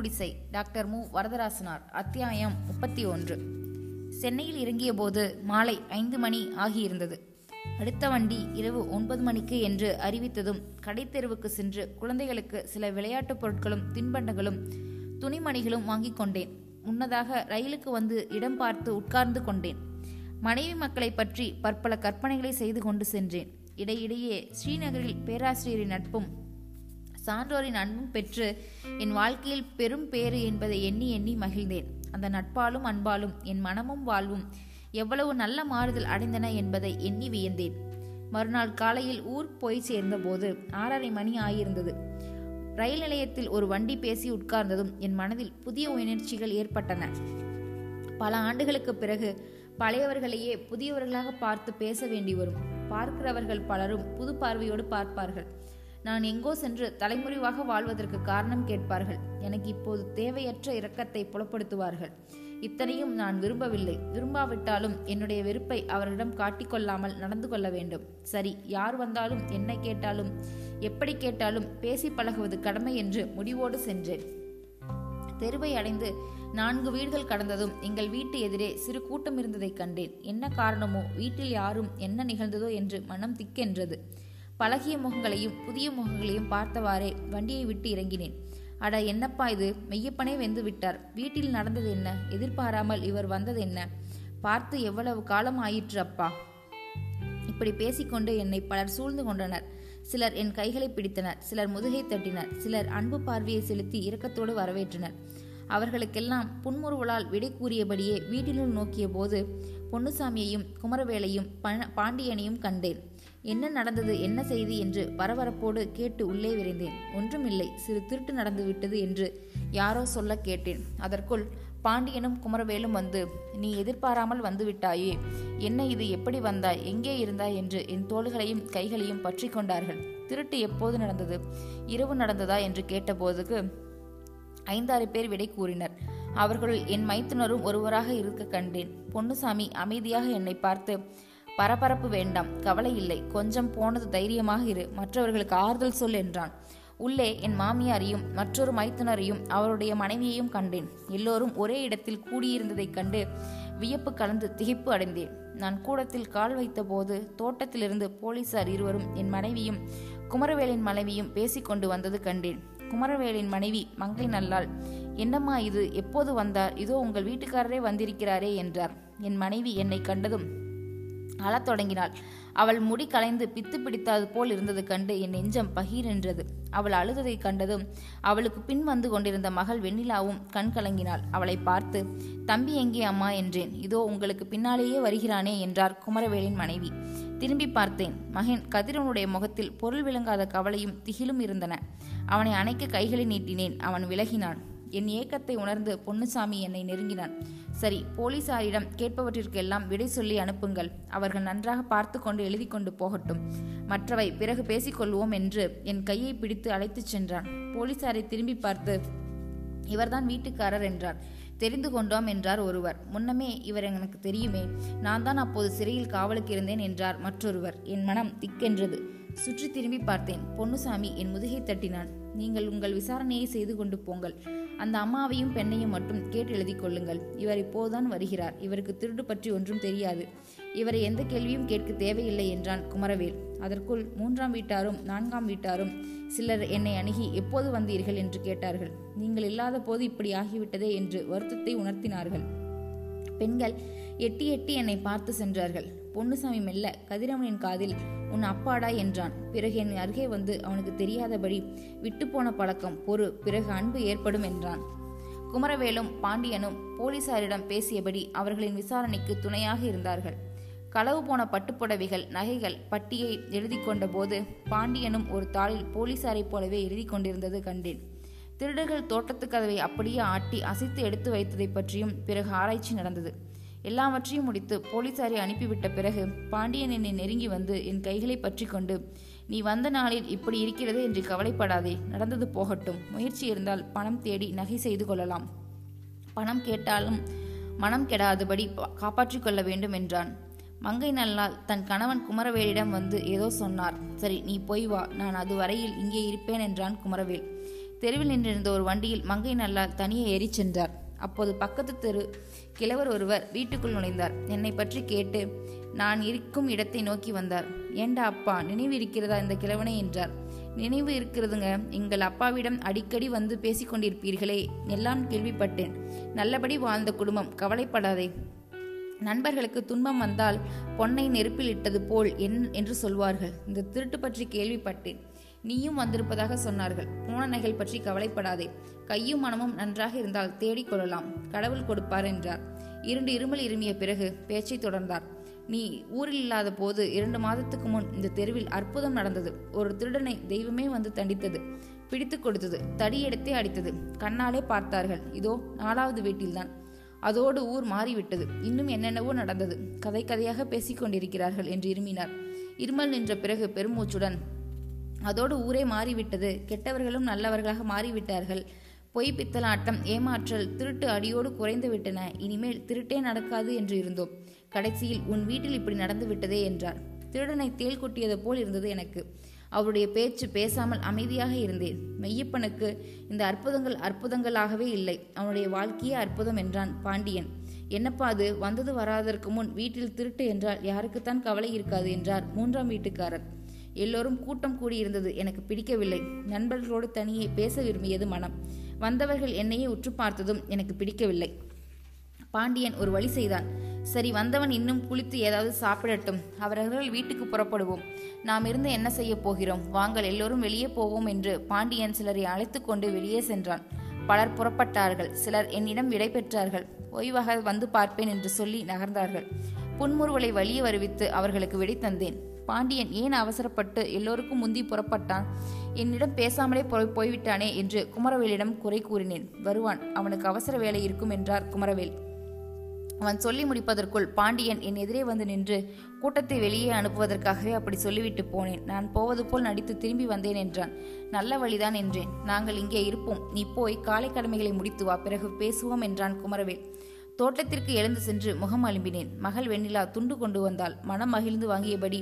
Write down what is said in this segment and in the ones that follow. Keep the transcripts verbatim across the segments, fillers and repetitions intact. குடிசை டாக்டர் மு வரதராசனார். அத்தியாயம் முப்பத்தி ஒன்று. சென்னையில் இறங்கிய போது மாலை ஐந்து மணி ஆகியிருந்தது. அடுத்த வண்டி இரவு ஒன்பது மணிக்கு என்று அறிவித்ததும் கடைத்தெருவுக்கு சென்று குழந்தைகளுக்கு சில விளையாட்டுப் பொருட்களும் தின்பண்டங்களும் துணிமணிகளும் வாங்கி கொண்டேன். முன்னதாக ரயிலுக்கு வந்து இடம் பார்த்து உட்கார்ந்து கொண்டேன். மனைவி மக்களை பற்றி பற்பல கற்பனைகளை செய்து கொண்டு சென்றேன். இடையிடையே ஸ்ரீநகரில் பேராசிரியரின் நட்பும் சான்றோரின் அன்பும் பெற்று என் வாழ்க்கையில் பெரும் பேறு என்பதை எண்ணி எண்ணி மகிழ்ந்தேன். அந்த நட்பாலும் அன்பாலும் என் மனமும் வாழ்வும் எவ்வளவு நல்ல மாறுதல் அடைந்தன என்பதை எண்ணி வியந்தேன். மறுநாள் காலையில் ஊர் போய் சேர்ந்த போது ஆறரை மணி ஆகியிருந்தது. ரயில் நிலையத்தில் ஒரு வண்டி பேசி உட்கார்ந்ததும் என் மனதில் புதிய உணர்ச்சிகள் ஏற்பட்டன. பல ஆண்டுகளுக்கு பிறகு பழையவர்களையே புதியவர்களாக பார்த்து பேச வேண்டி வரும். பார்க்கிறவர்கள் பலரும் புது பார்வையோடு பார்ப்பார்கள். நான் எங்கோ சென்று தலைமுறைவாக வாழ்வதற்கு காரணம் கேட்பார்கள். எனக்கு இப்போது தேவையற்ற இரக்கத்தை புலப்படுத்துவார்கள். இத்தனையும் நான் விரும்பவில்லை. விரும்பாவிட்டாலும் என்னுடைய வெறுப்பை அவர்களிடம் காட்டிக்கொள்ளாமல் நடந்து கொள்ள வேண்டும். சரி, யார் வந்தாலும் என்ன கேட்டாலும் எப்படி கேட்டாலும் பேசி பழகுவது கடமை என்று முடிவோடு சென்றேன். தெருவை அடைந்து நான்கு வீடுகள் கடந்ததும் எங்கள் வீட்டு எதிரே சிறு கூட்டம் இருந்ததை கண்டேன். என்ன காரணமோ வீட்டில் யாரும் என்ன நிகழ்ந்ததோ என்று மனம் திக்கென்றது. பழகிய முகங்களையும் புதிய முகங்களையும் பார்த்தவாறே வண்டியை விட்டு இறங்கினேன். அட, என்னப்பா இது, மெய்யப்பனே வெந்து விட்டார். வீட்டில் நடந்தது என்ன, எதிர்பாராமல் இவர் வந்தது என்ன, பார்த்து எவ்வளவு காலம் ஆயிற்று அப்பா. இப்படி பேசிக்கொண்டு என்னை பலர் சூழ்ந்து கொண்டனர். சிலர் என் கைகளை பிடித்தனர், சிலர் முதுகை தட்டினர், சிலர் அன்பு பார்வையை செலுத்தி இரக்கத்தோடு வரவேற்றனர். அவர்களுக்கெல்லாம் புன்முறுவலால் விடை கூறியபடியே வீட்டினுள் நோக்கிய போது பொன்னுசாமியையும் குமரவேலையும் பாண்டியனையும் கண்டேன். என்ன நடந்தது, என்ன செய்தி என்று பரபரப்போடு கேட்டு உள்ளே விரைந்தேன். ஒன்றுமில்லை, சிறு திருட்டு நடந்து விட்டது என்று யாரோ சொல்ல கேட்டேன். அதற்குள் பாண்டியனும் குமரவேலும் வந்து, நீ எதிர்பாராமல் வந்துவிட்டாயே, என்ன இது, எப்படி வந்தாய், எங்கே இருந்தாய் என்று என் தோள்களையும் கைகளையும் பற்றி கொண்டார்கள். திருட்டு எப்போது நடந்தது, இரவு நடந்ததா என்று கேட்டபோதுக்கு ஐந்தாறு பேர் விடை கூறினர். அவர்களுள் என் மைத்துனரும் ஒருவராக இருக்க கண்டேன். பொன்னுசாமி அமைதியாக என்னை பார்த்து, பரபரப்பு வேண்டாம், கவலை இல்லை, கொஞ்சம் போனது, தைரியமாக இரு, மற்றவர்களுக்கு ஆறுதல் சொல் என்றான். உள்ளே என் மாமியாரையும் மற்றொரு மைத்துனரையும் அவருடைய மனைவியையும் கண்டேன். எல்லோரும் ஒரே இடத்தில் கூடியிருந்ததைக் கண்டு வியப்பு கலந்து திகைப்பு அடைந்தேன். நான் கூடத்தில் கால் வைத்த போது தோட்டத்திலிருந்து போலீசார் இருவரும் என் மனைவியும் குமரவேலின் மனைவியும் பேசிக்கொண்டு வந்தது கண்டேன். குமரவேலின் மனைவி மங்கை நல்லாள், என்னம்மா இது, எப்போது வந்தார், இதோ உங்கள் வீட்டுக்காரரே வந்திருக்கிறாரே என்றார். என் மனைவி என்னை கண்டதும் அழத் தொடங்கினாள். அவள் முடி கலைந்து பித்து பிடித்தாது போல் இருந்தது கண்டு என் நெஞ்சம் பகீரென்றது. அவள் அழுததை கண்டதும் அவளுக்கு பின் வந்து கொண்டிருந்த மகள் வெண்ணிலாவும் கண் கலங்கினாள். அவளை பார்த்து, தம்பி எங்கே அம்மா என்றேன். இதோ உங்களுக்கு பின்னாலேயே வருகிறானே என்றார் குமரவேலின் மனைவி. திரும்பி பார்த்தேன். மகன் கதிரவனுடைய முகத்தில் பொருள் விளங்காத கவலையும் திகிலும் இருந்தன. அவனை அணைக்க கைகளை நீட்டினேன். அவன் விலகினான். என் ஏக்கத்தை உணர்ந்து பொன்னுசாமி என்னை நெருங்கினான். சரி, போலீசாரிடம் கேட்பவற்றிற்கெல்லாம் விடை சொல்லி அனுப்புங்கள். அவர்கள் நன்றாக பார்த்து கொண்டு எழுதி கொண்டு போகட்டும், மற்றவை பிறகு பேசிக்கொள்வோம் என்று என் கையை பிடித்து அழைத்துச் சென்றான். போலீசாரை திரும்பி பார்த்து, இவர்தான் வீட்டுக்காரர் என்றார். தெரிந்து கொண்டோம் என்றார் ஒருவர். முன்னமே இவர் எனக்கு தெரியுமே, நான் தான் அப்போது சிறையில் காவலுக்கு இருந்தேன் என்றார் மற்றொருவர். என் மனம் திக்கென்றது. சுற்றி திரும்பி பார்த்தேன். பொன்னுசாமி என் முதுகை தட்டினான். நீங்கள் உங்கள் விசாரணையை செய்து கொண்டு போங்கள். அந்த அம்மாவையும் பெண்ணையும் மட்டும் கேட்டு எழுதி கொள்ளுங்கள். இவர் இப்போதுதான் வருகிறார். இவருக்கு திருடு பற்றி ஒன்றும் தெரியாது. இவரை எந்த கேள்வியும் கேட்க தேவையில்லை என்றான் குமரவேல். அதற்குள் மூன்றாம் வீட்டாரும் நான்காம் வீட்டாரும் சிலர் என்னை அணுகி, எப்போது வந்தீர்கள் என்று கேட்டார்கள். நீங்கள் இல்லாத போது இப்படி ஆகிவிட்டதே என்று வருத்தத்தை உணர்த்தினார்கள். பெண்கள் எட்டி எட்டி என்னை பார்த்து சென்றார்கள். பொன்னுசாமி மெல்ல கதிரவனின் காதில், உன் அப்பாடா என்றான். பிறகு என் அருகே வந்து, அவனுக்கு தெரியாதபடி விட்டுப்போன பழக்கம், பொறு, பிறகு அன்பு ஏற்படும் என்றான். குமரவேலும் பாண்டியனும் போலீசாரிடம் பேசியபடி அவர்களின் விசாரணைக்கு துணையாக இருந்தார்கள். களவு போன பட்டுப்புடவைகள், நகைகள் பட்டியை எழுதி கொண்ட போது பாண்டியனும் ஒரு தாளில் போலீசாரை போலவே எழுதி கொண்டிருந்தது கண்டேன். திருடர்கள் தோட்டத்துக்கதவை அப்படியே ஆட்டி அசைத்து எடுத்து வைத்ததை பற்றியும் பிறகு ஆராய்ச்சி நடந்தது. எல்லாவற்றையும் முடித்து போலீசாரை அனுப்பிவிட்ட பிறகு பாண்டியன் என்னை நெருங்கி வந்து என் கைகளை பற்றி கொண்டு, நீ வந்த நாளில் இப்படி இருக்கிறது என்று கவலைப்படாதே, நடந்தது போகட்டும், முயற்சி இருந்தால் பணம் தேடி நகை செய்து கொள்ளலாம், பணம் கேட்டாலும் மனம் கெடாதபடி காப்பாற்றிக் கொள்ள வேண்டும் என்றான். மங்கை நல்லால் தன் கணவன் குமரவேலிடம் வந்து ஏதோ சொன்னார். சரி, நீ போய் வா, நான் அது வரையில் இங்கே இருப்பேன் என்றான் குமரவேல். தெருவில் நின்றிருந்த ஒரு வண்டியில் மங்கை நல்லால் தனியே ஏறி சென்றார். அப்போது பக்கத்து தெரு கிழவர் ஒருவர் வீட்டுக்குள் நுழைந்தார். என்னை பற்றி கேட்டு நான் இருக்கும் இடத்தை நோக்கி வந்தார். ஏண்டா அப்பா, நினைவு இருக்கிறதா இந்த கிழவனை என்றார். நினைவு இருக்கிறதுங்க, எங்கள் அப்பாவிடம் அடிக்கடி வந்து பேசிக்கொண்டிருப்பீர்களே, எல்லாம் கேள்விப்பட்டேன். நல்லபடி வாழ்ந்த குடும்பம், கவலைப்படாதே. நண்பர்களுக்கு துன்பம் வந்தால் பொன்னை நெருப்பில் இட்டது போல் என் என்று சொல்வார்கள். இந்த திருட்டு பற்றி கேள்விப்பட்டேன், நீயும் வந்திருப்பதாக சொன்னார்கள். போன நகல் பற்றி கவலைப்படாதே, கையும் மனமும் நன்றாக இருந்தால் தேடிக்கொள்ளலாம், கடவுள் கொடுப்பார் என்றார். இரண்டு இருமல் இருமிய பிறகு பேச்சை தொடர்ந்தார். நீ ஊரில் இல்லாத போது இரண்டு மாதத்துக்கு முன் இந்த தெருவில் அற்புதம் நடந்தது. ஒரு திருடனை தெய்வமே வந்து தண்டித்தது, பிடித்து கொடுத்தது, தடியெடுத்தே அடித்தது. கண்ணாலே பார்த்தார்கள். இதோ நாலாவது வீட்டில்தான். அதோடு ஊர் மாறிவிட்டது. இன்னும் என்னென்னவோ நடந்தது. கதை கதையாக பேசிக்கொண்டிருக்கிறார்கள் என்று இருமினார். இருமல் நின்ற பிறகு பெருமூச்சுடன், அதோடு ஊரே மாறிவிட்டது. கெட்டவர்களும் நல்லவர்களாக மாறிவிட்டார்கள். பொய், பித்தலாட்டம், ஏமாற்றல், திருட்டு அடியோடு குறைந்து விட்டன. இனிமேல் திருட்டே நடக்காது என்று இருந்தோம். கடைசியில் உன் வீட்டில் இப்படி நடந்து விட்டதே என்றார். திருடனை தேள் கொட்டியது போல் இருந்தது எனக்கு. அவருடைய பேச்சு பேசாமல் அமைதியாக இருந்தேன். மெய்யப்பனுக்கு இந்த அற்புதங்கள் அற்புதங்களாகவே இல்லை. அவனுடைய வாழ்க்கையே அற்புதம் என்றான் பாண்டியன். என்னப்பா அது, வந்தது வராதற்கு முன் வீட்டில் திருட்டு என்றால் யாருக்குத்தான் கவலை இருக்காது என்றார் மூன்றாம் வீட்டுக்காரர். எல்லோரும் கூட்டம் கூடியிருந்தது எனக்கு பிடிக்கவில்லை. நண்பர்களோடு தனியே பேச விரும்பியது மனம். வந்தவர்கள் என்னையே உற்று பார்த்ததும் எனக்கு பிடிக்கவில்லை. பாண்டியன் ஒரு வழி செய்தான். சரி, வந்தவன் இன்னும் குளித்து ஏதாவது சாப்பிடட்டும், அவர்கள் வீட்டுக்கு புறப்படுவோம். நாம் இருந்து என்ன செய்ய போகிறோம், வாங்கள் எல்லோரும் வெளியே போவோம் என்று பாண்டியன் சிலரை அழைத்து கொண்டு வெளியே சென்றான். பலர் புறப்பட்டார்கள். சிலர் என்னிடம் விடை பெற்றார்கள். ஓய்வாக வந்து பார்ப்பேன் என்று சொல்லி நகர்ந்தார்கள். புன்முறுவலை வலிய வருவித்து அவர்களுக்கு விடை தந்தேன். பாண்டியன் ஏன் அவசரப்பட்டு எல்லோருக்கும் முந்தி புறப்பட்டான், என்னிடம் பேசாமலே போய் போய்விட்டானே என்று குமரவேலிடம் குறை கூறினேன். வருவான், அவனுக்கு அவசர வேலை இருக்கும் என்றார் குமரவேல். அவன் சொல்லி முடிப்பதற்குள் பாண்டியன் என் எதிரே வந்து நின்று, கூட்டத்தை வெளியே அனுப்புவதற்காகவே அப்படி சொல்லிவிட்டு போனேன். நான் போவது போல் நடித்து திரும்பி வந்தேன் என்றான். நல்ல வழிதான் என்றேன். நாங்கள் இங்கே இருப்போம், நீ போய் காலை கடமைகளை முடித்து வா, பிறகு பேசுவோம் என்றான் குமரவேல். தோட்டத்திற்கு எழுந்து சென்று முகம் அலும்பினேன். மகள் வெண்ணிலா துண்டு கொண்டு வந்தாள். மனம் மகிழ்ந்து வாங்கியபடி,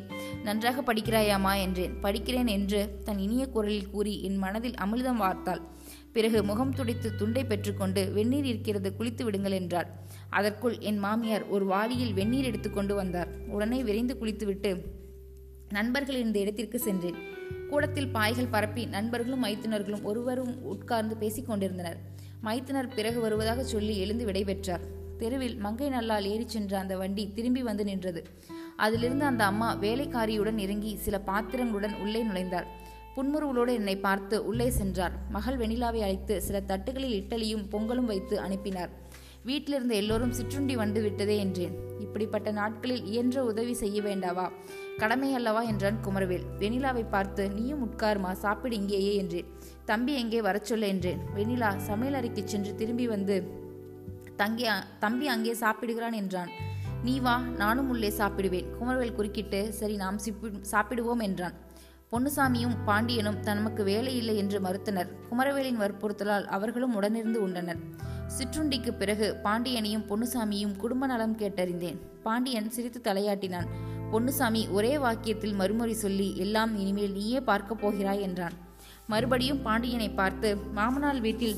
நன்றாக படிக்கிறாயாமா என்றேன். படிக்கிறேன் என்று தன் இனிய குரலில் கூறி என் மனதில் அமிர்தம் வார்த்தாள். பிறகு முகம் துடைத்து துண்டை பெற்றுக்கொண்டு, வெந்நீர் இருக்கிறது, குளித்து விடுங்கள் என்றாள். அதற்குள் என் மாமியார் ஒரு வாளியில் வெந்நீர் எடுத்து கொண்டு வந்தார். உடனே விரைந்து குளித்துவிட்டு நண்பர்கள் இந்த இடத்திற்கு சென்றேன். கூடத்தில் பாய்கள் பரப்பி நண்பர்களும் மைத்துனர்களும் ஒருவரும் உட்கார்ந்து பேசிக் கொண்டிருந்தனர். மைத்துனர் பிறகு வருவதாக சொல்லி எழுந்து விடைபெற்றார். தெருவில் மங்கை நல்லால் ஏறி சென்ற அந்த வண்டி திரும்பி வந்து நின்றது. அதிலிருந்து அந்த அம்மா வேலைக்காரியுடன் இறங்கி சில பாத்திரங்களுடன் உள்ளே நுழைந்தார். புன்முறுவலோடு என்னை பார்த்து உள்ளே சென்றார். மகள் வெண்ணிலாவை அழைத்து சில தட்டுகளில் இட்டலியும் பொங்கலும் வைத்து அனுப்பினார். வீட்டிலிருந்து எல்லோரும் சிற்றுண்டி வந்து விட்டதே என்றேன். இப்படிப்பட்ட நாட்களில் இயன்ற உதவி செய்ய வேண்டாவா, கடமை அல்லவா என்றான் குமரவேல். வெண்ணிலாவை பார்த்து, நீயும் உட்காருமா, சாப்பிடு இங்கேயே என்றேன். தம்பி எங்கே வர சொல்ல என்றேன். வெண்ணிலா சமையல் அறைக்கு சென்று திரும்பி வந்து, தங்கி தம்பி அங்கே சாப்பிடுகிறான் என்றான். நீ வா, நானும் உள்ளே சாப்பிடுவேன். குமரவேல் குறுக்கிட்டு, சரி நாம் சாப்பிடுவோம் என்றான். பொன்னுசாமியும் பாண்டியனும் தனக்கு வேலை இல்லை என்று மறுத்தனர். குமரவேலின் வற்புறுத்தலால் அவர்களும் உடனிருந்து உண்டனர். சிற்றுண்டிக்கு பிறகு பாண்டியனையும் பொன்னுசாமியும் குடும்ப நலம் கேட்டறிந்தேன். பாண்டியன் சிரித்து தலையாட்டினான். பொன்னுசாமி ஒரே வாக்கியத்தில் மறுமொழி சொல்லி, எல்லாம் இனிமேல் நீயே பார்க்க போகிறாய் என்றான். மறுபடியும் பாண்டியனை பார்த்து, மாமனால் வீட்டில்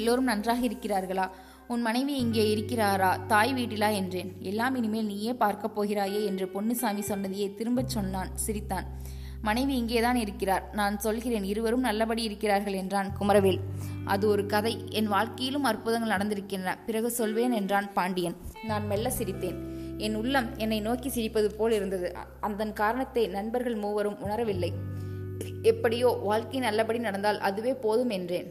எல்லோரும் நன்றாக இருக்கிறார்களா, உன் மனைவி இங்கே இருக்கிறாரா, தாய் வீட்டிலா என்றேன். எல்லாம் இனிமேல் நீயே பார்க்க போகிறாயே என்று பொன்னுசாமி சொன்னதையே திரும்பச் சொன்னான். சிரித்தான். மனைவி இங்கேதான் இருக்கிறார், நான் சொல்கிறேன், இருவரும் நல்லபடி இருக்கிறார்கள் என்றான் குமரவேல். அது ஒரு கதை, என் வாழ்க்கையிலும் அற்புதங்கள் நடந்திருக்கின்றன, பிறகு சொல்வேன் என்றான் பாண்டியன். நான் மெல்ல சிரித்தேன். என் உள்ளம் என்னை நோக்கி சிரிப்பது போல் இருந்தது. அதன் காரணத்தை நண்பர்கள் மூவரும் உணரவில்லை. எப்படியோ வாழ்க்கை நல்லபடி நடந்தால் அதுவே போதும் என்றேன்.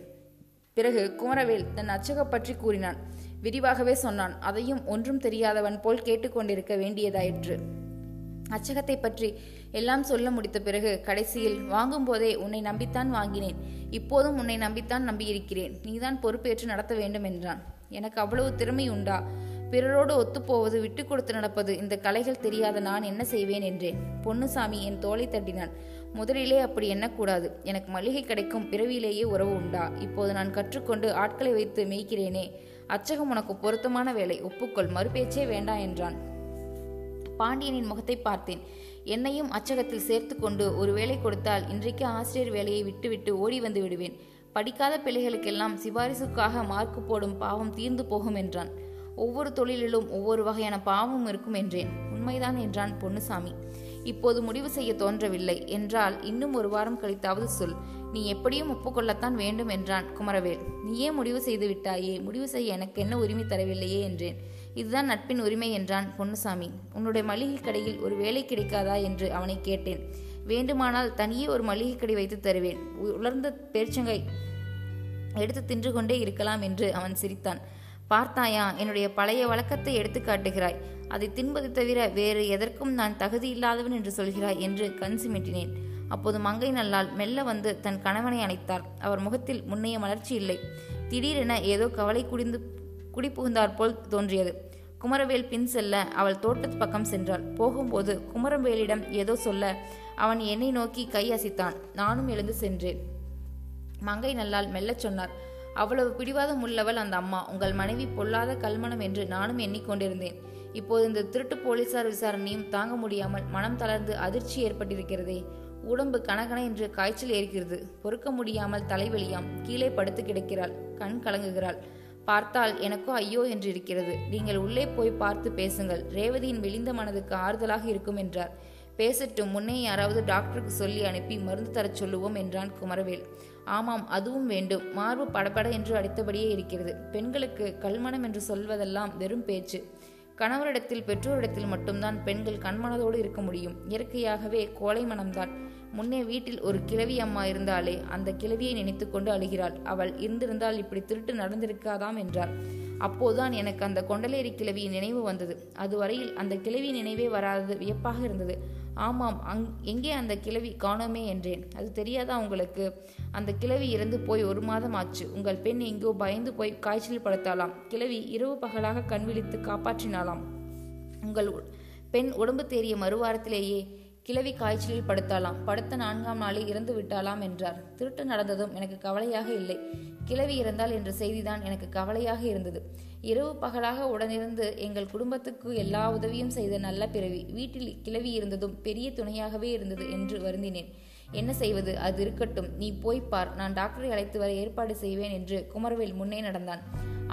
பிறகு குமரவேல் தன் அச்சக பற்றி கூறினான். விரிவாகவே சொன்னான். அதையும் ஒன்றும் தெரியாதவன் போல் கேட்டுக்கொண்டிருக்க வேண்டியதாயிற்று. அச்சகத்தை பற்றி எல்லாம் சொல்ல முடித்த பிறகு கடைசியில், வாங்கும் போதே உன்னை நம்பித்தான் வாங்கினேன், இப்போதும் உன்னை நம்பித்தான் நம்பியிருக்கிறேன், நீதான் பொறுப்பேற்று நடத்த வேண்டும் என்றான். எனக்கு அவ்வளவு திறமை உண்டா, பிறரோடு ஒத்துப்போவது, விட்டு கொடுத்து நடப்பது, இந்த கலைகள் தெரியாத நான் என்ன செய்வேன் என்றேன். பொன்னுசாமி என் தோளை தட்டினான். முதலிலே அப்படி எண்ணக்கூடாது. எனக்கு மளிகை கிடைக்கும் பிறவியிலேயே உறவு உண்டா, இப்போது நான் கற்றுக்கொண்டு ஆட்களை வைத்து மேய்க்கிறேனே, அச்சகம் உனக்கு பொருத்தமான வேலை, ஒப்புக்கொள், மறுபேச்சே வேண்டாம் என்றான். பாண்டியனின் முகத்தை பார்த்தேன். என்னையும் அச்சகத்தில் சேர்த்து கொண்டு ஒரு வேலை கொடுத்தால் இன்றைக்கு ஆசிரியர் வேலையை விட்டுவிட்டு ஓடி வந்து விடுவேன். படிக்காத பிள்ளைகளுக்கெல்லாம் சிபாரிசுக்காக மார்க்கு போடும் பாவம் தீர்ந்து போகும் என்றான். ஒவ்வொரு தொழிலிலும் ஒவ்வொரு வகையான பாவம் இருக்கும் என்றேன். உண்மைதான் என்றான் பொன்னுசாமி. இப்போது முடிவு செய்ய தோன்றவில்லை என்றால் இன்னும் ஒரு வாரம் கழித்தாவது சொல். நீ எப்படியும் ஒப்புக்கொள்ளத்தான் வேண்டும் என்றான் குமரவேல். நீயே முடிவு செய்து விட்டாயே, முடிவு செய்ய எனக்கு என்ன உரிமை தரவில்லையே என்றேன். இதுதான் நட்பின் உரிமை என்றான் பொன்னுசாமி. உன்னுடைய மளிகை கடையில் ஒரு வேலை கிடைக்காதா என்று அவனை கேட்டேன். வேண்டுமானால் தனியே ஒரு மளிகை கடை வைத்து தருவேன். உலர்ந்த பேர்ச்சங்கை எடுத்து தின்று கொண்டே இருக்கலாம் என்று அவன் சிரித்தான். பார்த்தாயா, என்னுடைய பழைய வழக்கத்தை எடுத்து காட்டுகிறாய். அதை தின்பது தவிர வேறு எதற்கும் நான் தகுதி இல்லாதவன் என்று சொல்கிறாய் என்று கண் சிமிட்டினேன். அப்போது மங்கை நல்லால் மெல்ல வந்து தன் கணவனை அணைத்தார். அவர் முகத்தில் முன்னைய மலர்ச்சி இல்லை. திடீரென ஏதோ கவலை குடிந்து குடிபுகுந்தாற்போல் தோன்றியது. குமரவேல் பின் செல்ல அவள் தோட்டத்து பக்கம் சென்றாள். போகும்போது குமரவேலிடம் ஏதோ சொல்ல அவன் என்னை நோக்கி கை அசைத்தான். நானும் எழுந்து சென்றேன். மங்கை நல்லால் மெல்ல சொன்னார். அவ்வளவு பிடிவாதம் உள்ளவள் அந்த அம்மா. உங்கள் மனைவி பொல்லாத கல்மணம் என்று நானும் எண்ணிக்கொண்டிருந்தேன். இப்போது இந்த திருட்டு போலீசார் விசாரணையும் தாங்க முடியாமல் மனம் தளர்ந்து அதிர்ச்சி ஏற்பட்டிருக்கிறதே. உடம்பு கனகன என்று காய்ச்சல் ஏற்கிறது. பொறுக்க முடியாமல் தலைவலியாம். கீழே படுத்து கிடக்கிறாள். கண் கலங்குகிறாள். பார்த்தால் எனக்கோ ஐயோ என்று இருக்கிறது. நீங்கள் உள்ளே போய் பார்த்து பேசுங்கள். ரேவதியின் விழிந்த மனதுக்கு ஆறுதலாக இருக்கும் என்றார். பேசட்டும், முன்னே யாராவது டாக்டருக்கு சொல்லி அனுப்பி மருந்து தரச் சொல்லுவோம் என்றான் குமரவேல். ஆமாம், அதுவும் வேண்டும். மார்பு படபட என்று அடித்தபடியே இருக்கிறது. பெண்களுக்கு கல்மணம் என்று சொல்வதெல்லாம் வெறும் பேச்சு. கணவரிடத்தில் பெற்றோரிடத்தில் மட்டும்தான் பெண்கள் கண்மனதோடு இருக்க முடியும். இயற்கையாகவே கோலை மனம்தான். முன்னே வீட்டில் ஒரு கிழவி அம்மா இருந்தாலே அந்த கிழவியை நினைத்து கொண்டு அழுகிறாள். அவள் இருந்திருந்தால் இப்படி திருட்டு நடந்திருக்காதாம் என்றார். அப்போதுதான் எனக்கு அந்த கொண்டலேரி கிழவியின் நினைவு வந்தது. அதுவரையில் அந்த கிழவியின் நினைவே வராதது வியப்பாக இருந்தது. ஆமாம், அங் எங்கே அந்த கிழவி காணோமே என்றேன். அது தெரியாதா உங்களுக்கு? அந்த கிழவி இறந்து போய் ஒரு மாதம் ஆச்சு. உங்கள் பெண் எங்கோ பயந்து போய் காய்ச்சல் படுத்தாலாம். கிழவி இரவு பகலாக கண் விழித்து காப்பாற்றினாலாம். உங்கள் பெண் உடம்பு தேறிய மறுவாரத்திலேயே கிழவி காய்ச்சலில் படுத்தாலாம். படுத்த நான்காம் நாளே இறந்து விட்டாலாம் என்றார். திருட்டு நடந்ததும் எனக்கு கவலையாக இல்லை. கிழவி இறந்தால் என்ற செய்திதான் எனக்கு கவலையாக இருந்தது. இரவு பகலாக உடனிருந்து எங்கள் குடும்பத்துக்கு எல்லா உதவியும் செய்த நல்ல பிறவி. வீட்டில் கிழவி இருந்ததும் பெரிய துணையாகவே இருந்தது என்று வருந்தினேன். என்ன செய்வது? அது இருக்கட்டும், நீ போய் பார். நான் டாக்டரை அழைத்து வர ஏற்பாடு செய்வேன் என்று குமரவேல் முன்னே நடந்தான்.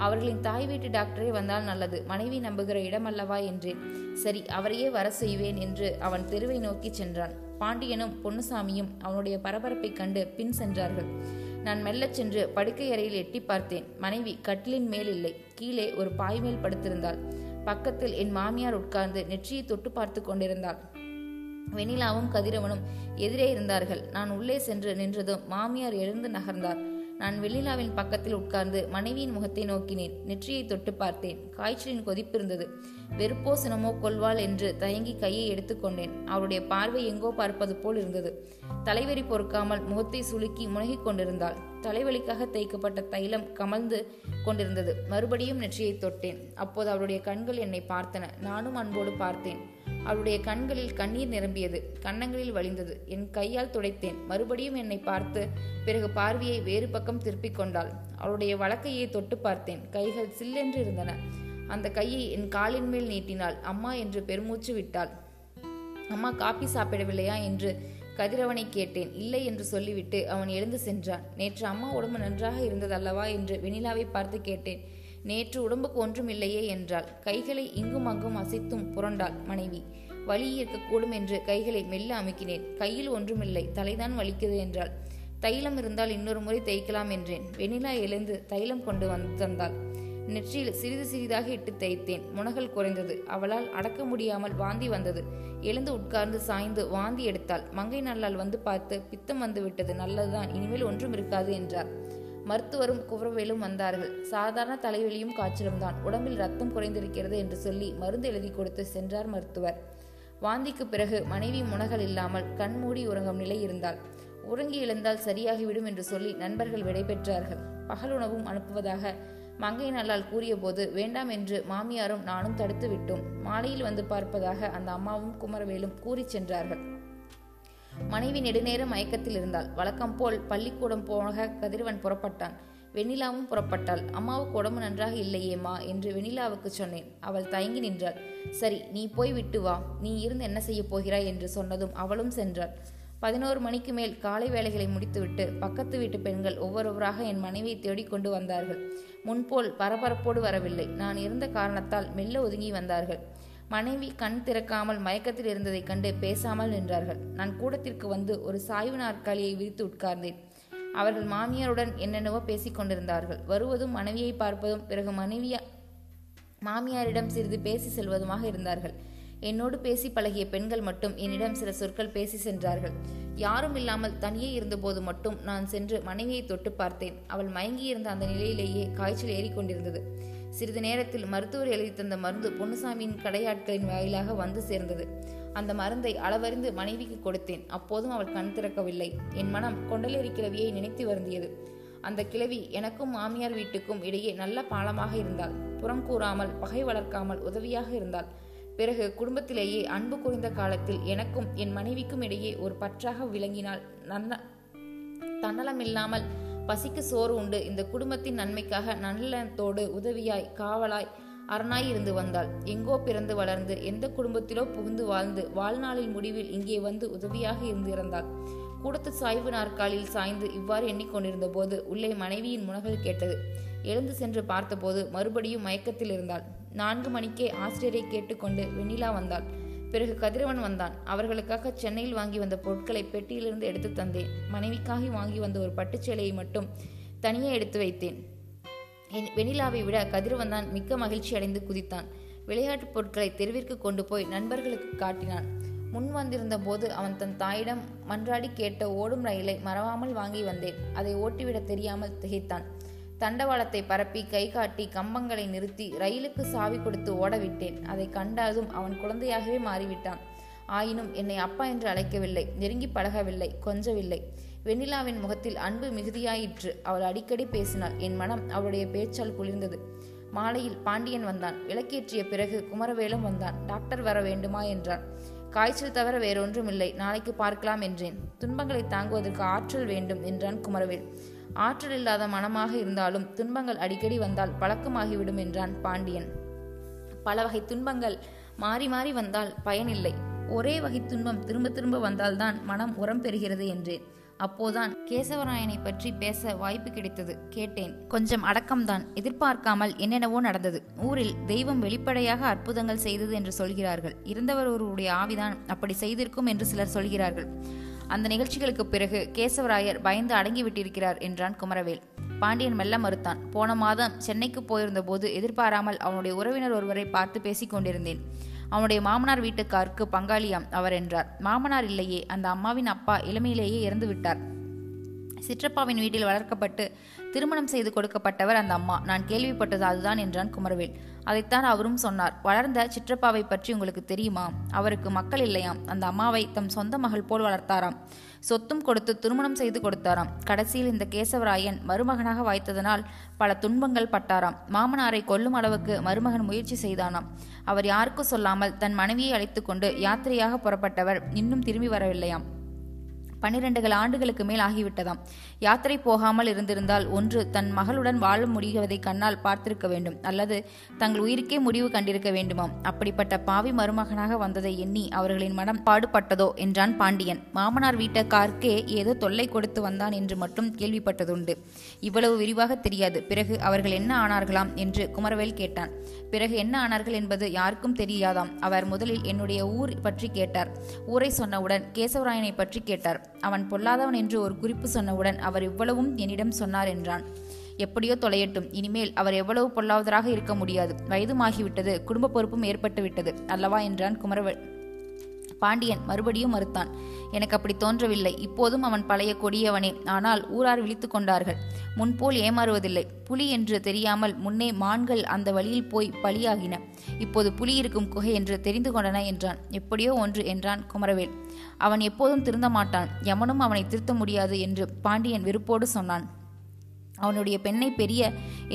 அவர்களின் தாய் வீட்டு டாக்டரே வந்தால் நல்லது. மனைவி நம்புகிற இடமல்லவா என்றேன். சரி, அவரையே வர செய்வேன் என்று அவன் தெருவை நோக்கி சென்றான். பாண்டியனும் பொன்னுசாமியும் அவனுடைய பரபரப்பை கண்டு பின் சென்றார்கள். நான் மெல்ல சென்று படுக்கை அறையில் எட்டி பார்த்தேன். மனைவி கட்டிலின் மேல் இல்லை, கீழே ஒரு பாய் மேல் படுத்திருந்தாள். பக்கத்தில் என் மாமியார் உட்கார்ந்து நெற்றியை தொட்டு பார்த்து கொண்டிருந்தாள். வெண்ணிலாவும் கதிரவனும் எதிரே இருந்தார்கள். நான் உள்ளே சென்று நின்றதும் மாமியார் எழுந்து நகர்ந்தார். நான் வெண்ணிலாவின் பக்கத்தில் உட்கார்ந்து மனைவியின் முகத்தை நோக்கினேன். நெற்றியை தொட்டு பார்த்தேன். காய்ச்சலின் கொதிப்பு இருந்தது. வெறுப்போ சினமோ கொள்வாள் என்று தயங்கி கையை எடுத்துக்கொண்டேன். அவருடைய பார்வை எங்கோ பார்ப்பது போல் இருந்தது. தலைவரி பொறுக்காமல் முகத்தை சுளுக்கி முனகிக் கொண்டிருந்தாள். தலைவலிக்காக தேய்க்கப்பட்ட தைலம் கமழ்ந்து கொண்டிருந்தது. மறுபடியும் நெற்றியை தொட்டேன். அப்போது அவருடைய கண்கள் என்னை பார்த்தன. நானும் அன்போடு பார்த்தேன். அவருடைய கண்களில் கண்ணீர் நிரம்பியது. கன்னங்களில் வழிந்தது. என் கையால் துடைத்தேன். மறுபடியும் என்னை பார்த்து பிறகு பார்வையை வேறு பக்கம் திருப்பிக் கொண்டாள். அவருடைய வலக்கையை தொட்டு பார்த்தேன். கைகள் சில்லென்று இருந்தன. அந்த கையை என் காலின் மேல் நீட்டினாள். அம்மா என்று பெருமூச்சு விட்டாள். அம்மா காப்பி சாப்பிடவில்லையா என்று கதிரவனை கேட்டேன். இல்லை என்று சொல்லிவிட்டு அவன் எழுந்து சென்றான். நேற்று அம்மா உடம்பு நன்றாக இருந்ததல்லவா என்று வெண்ணிலாவை பார்த்து கேட்டேன். நேற்று உடம்புக்கு ஒன்றும் இல்லையே என்றாள். கைகளை இங்கும் அங்கும் அசைத்தும் புரண்டாள் மனைவி. வலி இருக்கக்கூடும் என்று கைகளை மெல்ல அமுக்கினேன். கையில் ஒன்றுமில்லை, தலைதான் வலிக்குது என்றாள். தைலம் இருந்தால் இன்னொரு முறை தேய்க்கலாம் என்றேன். வெண்ணிலா எழுந்து தைலம் கொண்டு வந்து தந்தாள். நெற்றியில் சிறிது சிறிதாக இட்டு தேய்த்தேன். முனகல் குறைந்தது. அவளால் அடக்க முடியாமல் வாந்தி வந்தது. எழுந்து உட்கார்ந்து சாய்ந்து வாந்தி எடுத்தாள். மங்கை நல்லால் வந்து பார்த்து, பித்தம் வந்து விட்டது, நல்லதுதான், இனிமேல் ஒன்றும் இருக்காது என்றார். மருத்துவரும் குமரவேலும் வந்தார்கள். சாதாரண தலைவலியும் காய்ச்சலும் தான், உடம்பில் ரத்தம் குறைந்திருக்கிறது என்று சொல்லி மருந்து எழுதி கொடுத்து சென்றார் மருத்துவர். வாந்திக்கு பிறகு மனைவி முனகல் இல்லாமல் கண்மூடி உறங்கும் நிலை இருந்தாள். உறங்கி எழுந்தால் சரியாகிவிடும் என்று சொல்லி நண்பர்கள் விடைபெற்றார்கள். பகல் உணவும் அனுப்புவதாக மங்கை நல்லால் கூறிய போது வேண்டாம் என்று மாமியாரும் நானும் தடுத்து விட்டோம். மாலையில் வந்து பார்ப்பதாக அந்த அம்மாவும் குமரவேலும் கூறி சென்றார்கள். மனைவி நெடுநேரம் மயக்கத்தில் இருந்தாள். வழக்கம் போல் பள்ளிக்கூடம் போக கதிரவன் புறப்பட்டான். வெண்ணிலாவும் புறப்பட்டாள். அம்மாவுக்கு உடம்பு நன்றாக இல்லையேம்மா என்று வெண்ணிலாவுக்கு சொன்னேன். அவள் தயங்கி நின்றாள். சரி, நீ போய் விட்டு வா, நீ இருந்து என்ன செய்ய போகிறாய் என்று சொன்னதும் அவளும் சென்றாள். பதினோரு மணிக்கு மேல் காலை வேலைகளை முடித்துவிட்டு பக்கத்து வீட்டு பெண்கள் ஒவ்வொருவராக என் மனைவியை தேடிக்கொண்டு வந்தார்கள். முன்போல் பரபரப்போடு வரவில்லை. நான் இருந்த காரணத்தால் மெல்ல ஒதுங்கி வந்தார்கள். மனைவி கண் திறக்காமல் மயக்கத்தில் இருந்ததைக் கண்டு பேசாமல் நின்றார்கள். நான் கூடத்திற்கு வந்து ஒரு சாய்வு நாற்காலியை விரித்து உட்கார்ந்தேன். அவர்கள் மாமியாருடன் என்னென்னவோ பேசிக் கொண்டிருந்தார்கள். வருவதும் மனைவியை பார்ப்பதும் பிறகு மனைவிய மாமியாரிடம் சிறிது பேசி செல்வதுமாக இருந்தார்கள். என்னோடு பேசி பழகிய பெண்கள் மட்டும் என்னிடம் சில சொற்கள் பேசி சென்றார்கள். யாரும் இல்லாமல் தனியே இருந்தபோது மட்டும் நான் சென்று மனைவியை தொட்டு பார்த்தேன். அவள் மயங்கியிருந்த அந்த நிலையிலேயே காய்ச்சல் ஏறிக்கொண்டிருந்தது. சிறிது நேரத்தில் மருத்துவர் எழுதி தந்த மருந்து பொன்னுசாமியின் கடையாட்களின் வாயிலாக வந்து சேர்ந்தது. அந்த மருந்தை அளவறிந்து மனைவிக்கு கொடுத்தேன். அப்போதும் அவள் கண் திறக்கவில்லை. என் மனம் கொண்டலேறி கிழவியை நினைத்து வருந்தியது. அந்த கிழவி எனக்கும் மாமியார் வீட்டுக்கும் இடையே நல்ல பாலமாக இருந்தாள். புறம் கூறாமல் பகை வளர்க்காமல் உதவியாக இருந்தாள். பிறகு குடும்பத்திலேயே அன்பு குறைந்த காலத்தில் எனக்கும் என் மனைவிக்கும் இடையே ஒரு பற்றாக விளங்கினாள். நன்ன தன்னலமில்லாமல் பசிக்கு சோறு உண்டு இந்த குடும்பத்தின் நன்மைக்காக நல்லத்தோடு உதவியாய் காவலாய் அரணாய் இருந்து வந்தாள். எங்கோ பிறந்து வளர்ந்து எந்த குடும்பத்திலோ புகுந்து வாழ்ந்து வாழ்நாளின் முடிவில் இங்கே வந்து உதவியாக இருந்து இறந்தாள். கூடத்து சாய்வு நாற்காலியில் சாய்ந்து இவ்வாறு எண்ணிக்கொண்டிருந்த போது உள்ளே மனைவியின் முனகல் கேட்டது. எழுந்து சென்று பார்த்தபோது மறுபடியும் மயக்கத்தில் இருந்தாள். நான்கு மணிக்கே ஆசிரியரை கேட்டுக்கொண்டு வெண்ணிலா வந்தாள். பிறகு கதிரவன் வந்தான். அவர்களுக்காக சென்னையில் வாங்கி வந்த பொருட்களை பெட்டியிலிருந்து எடுத்து தந்தேன். மனைவிக்காகி வாங்கி வந்த ஒரு பட்டுச்சேலையை மட்டும் தனியே எடுத்து வைத்தேன். என் வெண்ணிலாவை விட கதிரவன் தான் மிக்க மகிழ்ச்சி அடைந்து குதித்தான். விளையாட்டுப் பொருட்களை தெருவிற்கு கொண்டு போய் நண்பர்களுக்கு காட்டினான். முன் வந்திருந்த போது அவன் தன் தாயிடம் மன்றாடி கேட்ட ஓடும் ரயிலை மறவாமல் வாங்கி வந்தேன். அதை ஓட்டிவிட தெரியாமல் திகைத்தான். தண்டவாளத்தை பரப்பி கை காட்டி கம்பங்களை நிறுத்தி ரயிலுக்கு சாவி கொடுத்து ஓடவிட்டேன். அதை கண்டதும் அவன் குழந்தையாகவே மாறிவிட்டான். ஆயினும் என்னை அப்பா என்று அழைக்கவில்லை, நெருங்கி பழகவில்லை, கொஞ்சவில்லை. வெண்ணிலாவின் முகத்தில் அன்பு மிகுதியாயிற்று. அவள் அடிக்கடி பேசினாள். என் மனம் அவளுடைய பேச்சால் குளிர்ந்தது. மாலையில் பாண்டியன் வந்தான். விளக்கேற்றிய பிறகு குமரவேலும் வந்தான். டாக்டர் வர வேண்டுமா என்றான். காய்ச்சல் தவிர வேறொன்றும் இல்லை, நாளைக்கு பார்க்கலாம் என்றேன். துன்பங்களை தாங்குவதற்கு ஆற்றல் வேண்டும் என்றான் குமரவேல். ஆற்றல் இல்லாத மனமாக இருந்தாலும் துன்பங்கள் அடிக்கடி வந்தால் பழக்கமாகிவிடும் என்றான் பாண்டியன். பல வகை துன்பங்கள் மாறி மாறி வந்தால் பயனில்லை, ஒரே வகை துன்பம் திரும்ப திரும்ப வந்தால்தான் மனம் உரம் பெறுகிறது என்றேன். அப்போதான் கேசவராயனை பற்றி பேச வாய்ப்பு கிடைத்தது. கேட்டேன். கொஞ்சம் அடக்கம்தான். எதிர்பார்க்காமல் என்னென்னவோ நடந்தது. ஊரில் தெய்வம் வெளிப்படையாக அற்புதங்கள் செய்தது என்று சொல்கிறார்கள். இறந்தவர் ஒருவருடைய ஆவிதான் அப்படி செய்திருக்கும் என்று சிலர் சொல்கிறார்கள். அந்த நிகழ்ச்சிகளுக்கு பிறகு கேசவராயர் பயந்து அடங்கிவிட்டிருக்கிறார் என்றான் குமரவேல். பாண்டியன் மெல்ல மறுத்தான். போன மாதம் சென்னைக்கு போயிருந்த போது எதிர்பாராமல் அவனுடைய உறவினர் ஒருவரை பார்த்து பேசிக் கொண்டிருந்தேன். அவனுடைய மாமனார் வீட்டுக்காருக்கு பங்காளியாம் அவர் என்றார். மாமனார் இல்லையே, அந்த அம்மாவின் அப்பா இளமையிலேயே இறந்து விட்டார். சிற்றப்பாவின் வீட்டில் வளர்க்கப்பட்டு திருமணம் செய்து கொடுக்கப்பட்டவர் அந்த அம்மா. நான் கேள்விப்பட்டது அதுதான் என்றான் குமரவேல். அதைத்தான் அவரும் சொன்னார். வளர்ந்த சிற்றப்பாவை பற்றி உங்களுக்கு தெரியுமா? அவருக்கு மக்கள் இல்லையாம். அந்த அம்மாவை தம் சொந்த மகள் போல் வளர்த்தாராம். சொத்தும் கொடுத்து திருமணம் செய்து கொடுத்தாராம். கடைசியில் இந்த கேசவராயன் மருமகனாக வாய்த்ததனால் பல துன்பங்கள் பட்டாராம். மாமனாரை கொல்லும் அளவுக்கு மருமகன் முயற்சி செய்தானாம். அவர் யாருக்கும் சொல்லாமல் தன் மனைவியை அழைத்து கொண்டு யாத்திரையாக புறப்பட்டவர் இன்னும் திரும்பி வரவில்லையாம். பன்னிரண்டுகள் ஆண்டுகளுக்கு மேல் ஆகிவிட்டதாம். யாத்திரை போகாமல் இருந்திருந்தால் ஒன்று தன் மகளுடன் வாழ முடிவதை கண்ணால் பார்த்திருக்க வேண்டும், அல்லது தங்கள் உயிருக்கே முடிவு கண்டிருக்க வேண்டுமாம். அப்படிப்பட்ட பாவி மருமகனாக வந்ததை எண்ணி அவர்களின் மனம் பாடுபட்டதோ என்றான் பாண்டியன். மாமனார் வீட்டக்கார்க்கே ஏதோ தொல்லை கொடுத்து வந்தான் என்று மட்டும் கேள்விப்பட்டதுண்டு, இவ்வளவு விரிவாக தெரியாது. பிறகு அவர்கள் என்ன ஆனார்களாம் என்று குமரவேல் கேட்டான். பிறகு என்ன ஆனார்கள் என்பது யாருக்கும் தெரியாதாம். அவர் முதலில் என்னுடைய ஊர் பற்றி கேட்டார். ஊரை சொன்னவுடன் கேசவராயனை பற்றி கேட்டார். அவன் பொல்லாதவன் என்று ஒரு குறிப்பு சொன்னவுடன் அவர் இவ்வளவும் என்னிடம் சொன்னார் என்றான். எப்படியோ தொலையட்டும். இனிமேல் அவர் எவ்வளவு பொல்லாதராக இருக்க முடியாது. வயதுமாகிவிட்டது, குடும்ப பொறுப்பும் ஏற்பட்டுவிட்டது அல்லவா என்றான் குமரவேல். பாண்டியன் மறுபடியும் மறுத்தான். எனக்கு அப்படி தோன்றவில்லை. இப்போதும் அவன் பழைய கொடியவனே. ஆனால் ஊரார் விழித்து கொண்டார்கள். முன்போல் ஏமாறுவதில்லை. புலி என்று தெரியாமல் முன்னே மான்கள் அந்த வழியில் போய் பலியாகின. இப்போது புலி இருக்கும் குகை என்று தெரிந்து கொண்டன என்றான். எப்படியோ ஒன்று என்றான் குமரவேல். அவன் எப்போதும் திருந்த மாட்டான். யமனும் அவனை திருத்த முடியாது என்று பாண்டியன் வெறுப்போடு சொன்னான். அவனுடைய பெண்ணை பெரிய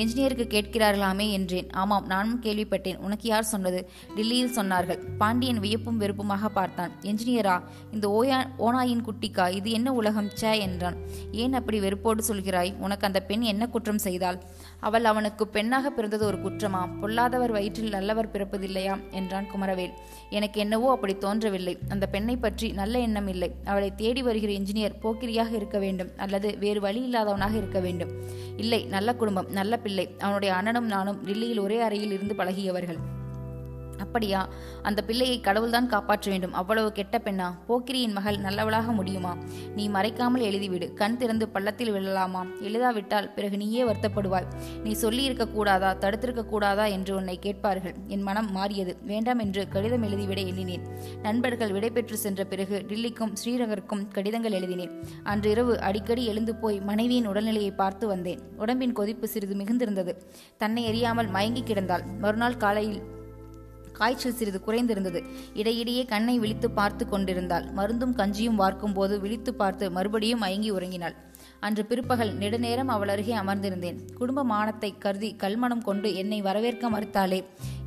என்ஜினியருக்கு கேட்கிறார்களாமே என்றேன். ஆமாம், நானும் கேள்விப்பட்டேன். உனக்கு யார் சொன்னது? டில்லியில் சொன்னார்கள். பாண்டியன் வியப்பும் வெறுப்புமாக பார்த்தான். என்ஜினியரா? இந்த ஓயா ஓனாயின் குட்டிக்கா? இது என்ன உலகம் சே என்றான். ஏன் அப்படி வெறுப்போடு சொல்கிறாய்? உனக்கு அந்த பெண் என்ன குற்றம் செய்தாள்? அவள் அவனுக்கு பெண்ணாக பிறந்தது ஒரு குற்றமா? பொல்லாதவர் வயிற்றில் நல்லவர் பிறப்பதில்லையா என்றான் குமரவேல். எனக்கு என்னவோ அப்படி தோன்றவில்லை. அந்த பெண்ணை பற்றி நல்ல எண்ணம் இல்லை. அவளை தேடி வருகிற என்ஜினியர் போக்கிரியாக இருக்க வேண்டும், அல்லது வேறு வழி இல்லாதவனாக இருக்க வேண்டும். இல்லை, நல்ல குடும்பம், நல்ல பிள்ளை. அவனுடைய அண்ணனும் நானும் டில்லியில் ஒரே அறையில் இருந்து பழகியவர்கள். அப்படியா? அந்த பிள்ளையை கடவுள்தான் காப்பாற்ற வேண்டும். அவ்வளவு கெட்ட பெண்ணா? போக்கிரியின் மகள் நல்லவளாக முடியுமா? நீ மறைக்காமல் எழுதிவிடு. கண் திறந்து பள்ளத்தில் விழலாமா? எழுதாவிட்டால் பிறகு நீயே வருத்தப்படுவாய். நீ சொல்லியிருக்க கூடாதா, தடுத்திருக்க கூடாதா என்று உன்னை கேட்பார்கள். என் மனம் மாறியது. வேண்டாம் என்று கடிதம் எழுதிவிட எண்ணினேன். நண்பர்கள் விடைபெற்று சென்ற பிறகு டில்லிக்கும் ஸ்ரீநகருக்கும் கடிதங்கள் எழுதினேன். அன்று இரவு அடிக்கடி எழுந்து போய் மனைவியின் உடல்நிலையை பார்த்து வந்தேன். உடம்பின் கொதிப்பு சிறிது மிகுந்திருந்தது. தன்னை எறியாமல் மயங்கி கிடந்தாள். மறுநாள் காலையில் காய்ச்சல் சிறிது குறைந்திருந்தது. இடையிடையே கண்ணை விழித்து பார்த்து கொண்டிருந்தாள். மருந்தும் கஞ்சியும் வார்க்கும் போது விழித்து பார்த்து மறுபடியும் மயங்கி உறங்கினாள். அன்று பிற்பகல் நெடுநேரம் அவள் அருகே அமர்ந்திருந்தேன். குடும்ப மானத்தை கருதி கல்மணம் கொண்டு என்னை வரவேற்க மறுத்தாளே,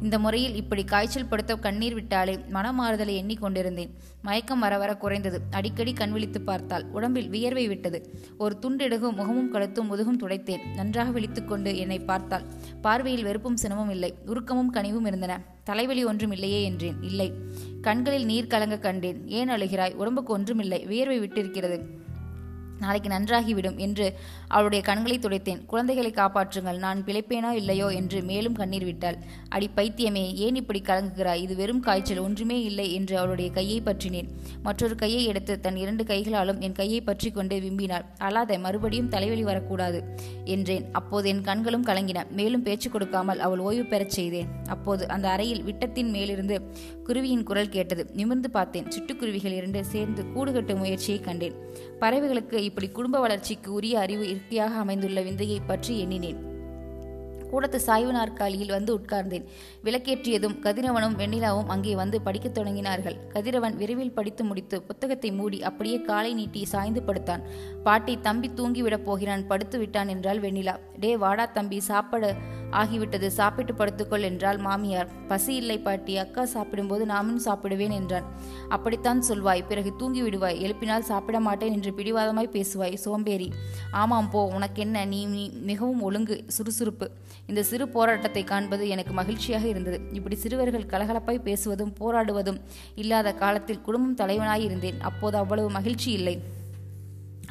இந்த முறையில் இப்படி காய்ச்சல் படுத்த கண்ணீர் விட்டாலே, மனமாறுதலை எண்ணிக்கொண்டிருந்தேன். மயக்கம் வர வர குறைந்தது. அடிக்கடி கண் விழித்து பார்த்தாள். உடம்பில் வியர்வை விட்டது. ஒரு துண்டெடுகும் முகமும் கழுத்தும் முதுகும் துடைத்தேன். நன்றாக விழித்துக்கொண்டு என்னை பார்த்தாள். பார்வையில் வெறுப்பும் சினமும் இல்லை, உருக்கமும் கனிவும் இருந்தன. தலைவலி ஒன்றும் இல்லையே என்றேன். இல்லை. கண்களில் நீர் கலங்க கண்டேன். ஏன் அழுகிறாய்? உடம்புக்கு ஒன்றுமில்லை, வியர்வை விட்டிருக்கிறது, நாளைக்கு நன்றாகிவிடும் என்று அவளுடைய கண்களை துடைத்தேன். குழந்தைகளை காப்பாற்றுங்கள், நான் பிழைப்பேனோ இல்லையோ என்று மேலும் கண்ணீர் விட்டாள். அடி பைத்தியமே, ஏன் இப்படி கலங்குகிறாய்? இது வெறும் காய்ச்சல், ஒன்றுமே இல்லை என்று அவளுடைய கையை பற்றினேன். மற்றொரு கையை எடுத்து தன் இரண்டு கைகளாலும் என் கையை பற்றி கொண்டு விம்பினாள். அழாத, மறுபடியும் தலைவலி வரக்கூடாது என்றேன். அப்போது என் கண்களும் கலங்கின. மேலும் பேச்சு கொடுக்காமல் அவள் ஓய்வு பெறச் செய்தேன். அப்போது அந்த அறையில் விட்டத்தின் மேலிருந்து குருவியின் குரல் கேட்டது. நிமிர்ந்து பார்த்தேன். சிட்டுக்குருவிகள் இரண்டு சேர்ந்து கூடுகட்டு முயற்சியை கண்டேன். பறவைகளுக்கு இப்படி குடும்ப வளர்ச்சிக்கு உரிய அறிவு இயற்கையாக அமைந்துள்ள விந்தையை பற்றி எண்ணினேன். கூடத்து சாய்வு நாற்காலியில் வந்து உட்கார்ந்தேன். விளக்கேற்றியதும் கதிரவனும் வெண்ணிலாவும் அங்கே வந்து படிக்கத் தொடங்கினார்கள். கதிரவன் விரைவில் படித்து முடித்து புத்தகத்தை மூடி அப்படியே காலை நீட்டி சாய்ந்து படுத்தான். பாட்டி, தம்பி தூங்கிவிடப் போகிறான், படுத்து விட்டான் என்றாள் வெண்ணிலா. டே வாடா தம்பி, சாப்பாடு ஆகிவிட்டது, சாப்பிட்டு படுத்துக்கொள் என்றாள் மாமியார். பசி இல்லை பாட்டி, அக்கா சாப்பிடும்போது நானும் சாப்பிடுவேன் என்றான். அப்படித்தான் சொல்வாய், பிறகு தூங்கி விடுவாய், எழுப்பினால் சாப்பிட மாட்டேன் என்று பிடிவாதமாய் பேசுவாய், சோம்பேறி. ஆமாம் போ, உனக்கென்ன, நீ மிகவும் ஒழுங்கு, சுறுசுறுப்பு. இந்த சிறு போராட்டத்தை காண்பது எனக்கு மகிழ்ச்சியாக இருந்தது. இப்படி சிறுவர்கள் கலகலப்பாய் பேசுவதும் போராடுவதும் இல்லாத காலத்தில் குடும்பம் தலைவனாயிருந்தேன். அப்போது அவ்வளவு மகிழ்ச்சி இல்லை.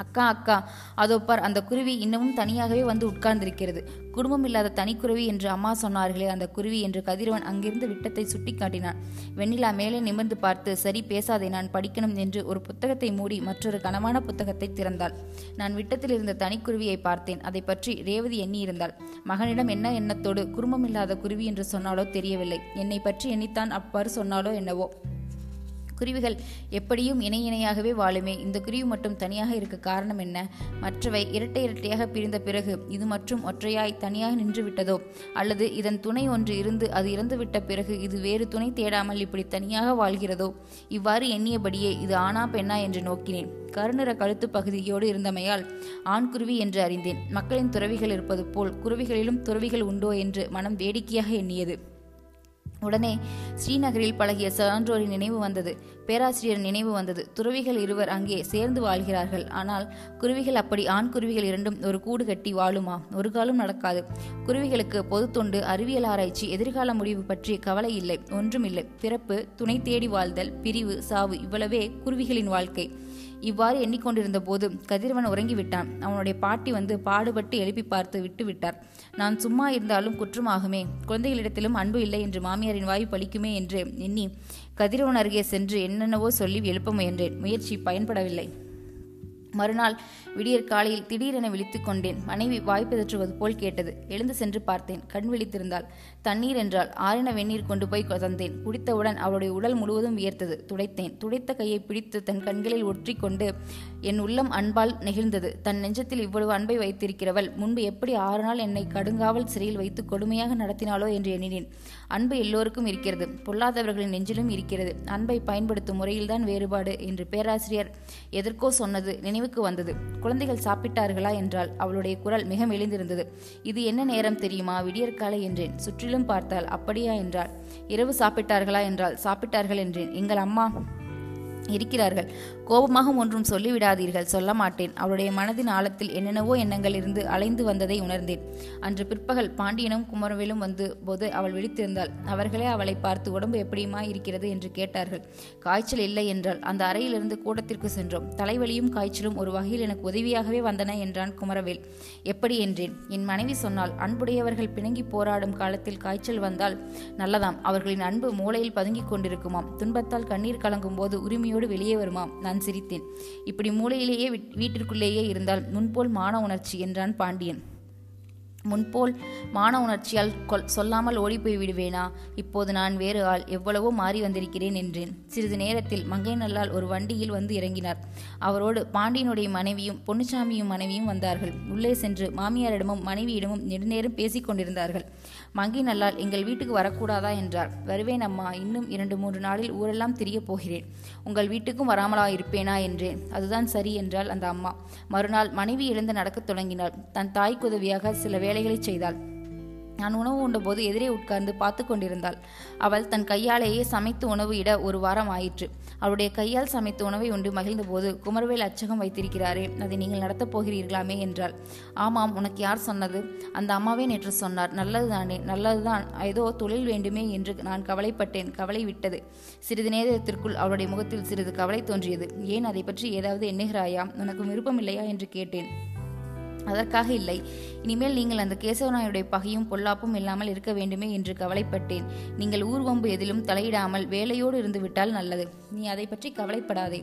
அக்கா அக்கா, அதோ பார், அந்த குருவி இன்னமும் தனியாகவே வந்து உட்கார்ந்திருக்கிறது. குடும்பம் இல்லாத தனிக்குருவி என்று அம்மா சொன்னார்களே, அந்த குருவி என்று கதிரவன் அங்கிருந்து விட்டத்தை சுட்டி காட்டினான். வெண்ணிலா மேலே நிமிர்ந்து பார்த்து, சரி பேசாதே, நான் படிக்கணும் என்று ஒரு புத்தகத்தை மூடி மற்றொரு கனமான புத்தகத்தை திறந்தாள். நான் விட்டத்தில் இருந்த தனிக்குருவியை பார்த்தேன். அதை பற்றி ரேவதி எண்ணியிருந்தாள். மகனிடம் என்ன எண்ணத்தோடு குடும்பம் இல்லாத குருவி என்று சொன்னாலோ தெரியவில்லை, என்னை பற்றி எண்ணித்தான் அப்பாறு சொன்னாலோ என்னவோ. குருவிகள் எப்படியும் இணை இணையாகவே வாழுமே, இந்த குருவி மட்டும் தனியாக இருக்க காரணம் என்ன? மற்றவை இரட்டை இரட்டையாக பிரிந்த பிறகு இது மற்றும் ஒற்றையாய் தனியாக நின்று விட்டதோ, அல்லது இதன் துணை ஒன்று இருந்து அது இறந்துவிட்ட பிறகு இது வேறு துணை தேடாமல் இப்படி தனியாக வாழ்கிறதோ? இவ்வாறு எண்ணியபடியே இது ஆனா பெண்ணா என்று நோக்கினேன். கருநிற கழுத்து பகுதியோடு இருந்தமையால் ஆண்குருவி என்று அறிந்தேன். மக்களின் துறவிகள் இருப்பது போல் குருவிகளிலும் துறவிகள் உண்டோ என்று மனம் வேடிக்கையாக எண்ணியது. உடனே ஸ்ரீநகரில் பழகிய சான்றோரின் நினைவு வந்தது, பேராசிரியர் நினைவு வந்தது. துறவிகள் இருவர் அங்கே சேர்ந்து வாழ்கிறார்கள். ஆனால் குருவிகள் அப்படி ஆண் குருவிகள் இரண்டும் ஒரு கூடு கட்டி வாழுமா? ஒரு காலம் நடக்காது. குருவிகளுக்கு பொது தொண்டு, அறிவியல் ஆராய்ச்சி, எதிர்கால முடிவு பற்றி கவலை இல்லை, ஒன்றும் இல்லை. பிறப்பு, துணை தேடி வாழ்தல், பிரிவு, சாவு, இவ்வளவே குருவிகளின் வாழ்க்கை. இவ்வாறு எண்ணிக்கொண்டிருந்த போது கதிரவன் உறங்கிவிட்டான். அவனுடைய பாட்டி வந்து பாடுபட்டு எழுப்பி பார்த்து விட்டு விட்டார். நான் சும்மா இருந்தாலும் குற்றமாகுமே, குழந்தைகளிடத்திலும் அன்பு இல்லை என்று மாமியாரின் வாய் பலிக்குமே என்று எண்ணி கதிரவன் அருகே சென்று என்னென்னவோ சொல்லி எழுப்ப முயன்றேன். முயற்சி பயன்படவில்லை. மறுநாள் விடியற் காலையில் திடீரென விழித்து கொண்டேன். மனைவி வாய் பிதற்றுவது போல் கேட்டது. எழுந்து சென்று பார்த்தேன். கண் விழித்திருந்தாள். தண்ணீர் என்றால் ஆறின வெந்நீர் கொண்டு போய் தந்தேன். குடித்தவுடன் அவளுடைய உடல் முழுவதும் வியர்த்தது. துடைத்தேன். துடைத்த கையை பிடித்து தன் கண்களில் ஒற்றி கொண்டு என் உள்ளம் அன்பால் நெகிழ்ந்தது. தன் நெஞ்சத்தில் இவ்வளவு அன்பை வைத்திருக்கிறவள் முன்பு எப்படி ஆறு நாள் என்னை கடுங்காவல் சிறையில் வைத்து கொடுமையாக நடத்தினாளோ என்று எண்ணினேன். அன்பு எல்லோருக்கும் இருக்கிறது, பொல்லாதவர்களின் நெஞ்சிலும் இருக்கிறது. அன்பை பயன்படுத்தும் முறையில்தான் வேறுபாடு என்று பேராசிரியர் எதற்கோ சொன்னது நினைவு நினைவுக்கு வந்தது. குழந்தைகள் சாப்பிட்டார்களா என்றால் அவளுடைய குரல் மிக மெலிந்திருந்தது. இது என்ன நேரம் தெரியுமா, விடியற்காலை என்றேன். சுற்றிலும் பார்த்தால் அப்படியா என்றாள். இரவு சாப்பிட்டார்களா என்றால் சாப்பிட்டார்கள் என்றேன். எங்கள் அம்மா இருக்கிறார்கள், கோபமாக ஒன்றும் சொல்லிவிடாதீர்கள், சொல்ல மாட்டேன். அவளுடைய மனதின் ஆழத்தில் என்னென்னவோ எண்ணங்கள் இருந்து அலைந்து வந்ததை உணர்ந்தேன். அன்று பிற்பகல் பாண்டியனும் குமரவேலும் வந்து போது அவள் விழித்திருந்தாள். அவர்களே அவளை பார்த்து உடம்பு எப்படியுமா இருக்கிறது என்று கேட்டார்கள். காய்ச்சல் இல்லை என்றால் அந்த அறையிலிருந்து கூடத்திற்கு சென்றோம். தலைவலியும் காய்ச்சலும் ஒரு வகையில் எனக்கு உதவியாகவே வந்தன என்றான் குமரவேல். எப்படி என்றேன். என் மனைவி சொன்னால் அன்புடையவர்கள் பிணங்கி போராடும் காலத்தில் காய்ச்சல் வந்தால் நல்லதாம். அவர்களின் அன்பு மூளையில் பதுங்கிக் கொண்டிருக்குமாம். துன்பத்தால் கண்ணீர் கலங்கும் போது உரிமையோடு வெளியே வருமாம். நான் சிரித்தேன். இப்படி மூளையிலேயே வீட்டிற்குள்ளேயே இருந்தால் முன்போல் மான உணர்ச்சி என்றான் பாண்டியன். முன்போல் மான உணர்ச்சியால் கொல் சொல்லாமல் ஓடிப்போய் விடுவேனா? இப்போது நான் வேறு ஆள், எவ்வளவோ மாறி வந்திருக்கிறேன் என்றேன். சிறிது நேரத்தில் மங்கை நல்லால் ஒரு வண்டியில் வந்து இறங்கினார். அவரோடு பாண்டியனுடைய மனைவியும் பொன்னுச்சாமியும் மனைவியும் வந்தார்கள். உள்ளே சென்று மாமியாரிடமும் மனைவியிடமும் நெடுநேரம் பேசிக் கொண்டிருந்தார்கள். மங்கை நல்லால் எங்கள் வீட்டுக்கு வரக்கூடாதா என்றார். வருவேன் அம்மா, இன்னும் இரண்டு மூன்று நாளில் ஊரெல்லாம் திரியப் போகிறேன், உங்கள் வீட்டுக்கும் வராமலா இருப்பேனா என்றேன். அதுதான் சரி என்றாள் அந்த அம்மா. மறுநாள் மனைவி எழுந்து நடக்கத் தொடங்கினாள். தன் தாய்க்குதவியாக சில வேலை செய்தாள். நான் உணவு உண்டபோது எதிரே உட்கார்ந்து பார்த்து கொண்டிருந்தாள். அவள் தன் கையாலேயே சமைத்து உணவு இட ஒரு வாரம் ஆயிற்று. அவளுடைய கையால் சமைத்த உணவை உண்டு மகிழ்ந்த போது, குமரவேல் அச்சகம் வைத்திருக்கிறாரே, அதை நீங்கள் நடத்தப் போகிறீர்களாமே என்றாள். ஆமாம், உனக்கு யார் சொன்னது? அந்த அம்மாவே நேற்று சொன்னார். நல்லதுதானே, நல்லதுதான். ஏதோ தொழில் வேண்டுமே என்று நான் கவலைப்பட்டேன், கவலை விட்டது. சிறிது நேரத்திற்குள் அவளுடைய முகத்தில் சிறிது கவலை தோன்றியது. ஏன், அதை பற்றி ஏதாவது எண்ணுகிறாயா, உனக்கு விருப்பமில்லையா என்று கேட்டேன். அதற்காக இல்லை, இனிமேல் நீங்கள் அந்த கேசவநாயுடைய பகையும் பொல்லாப்பும் இல்லாமல் இருக்க வேண்டுமே என்று கவலைப்பட்டேன். நீங்கள் ஊர்வம்பு எதிலும் தலையிடாமல் வேலையோடு இருந்துவிட்டால் நல்லது. நீ அதை பற்றி கவலைப்படாதே.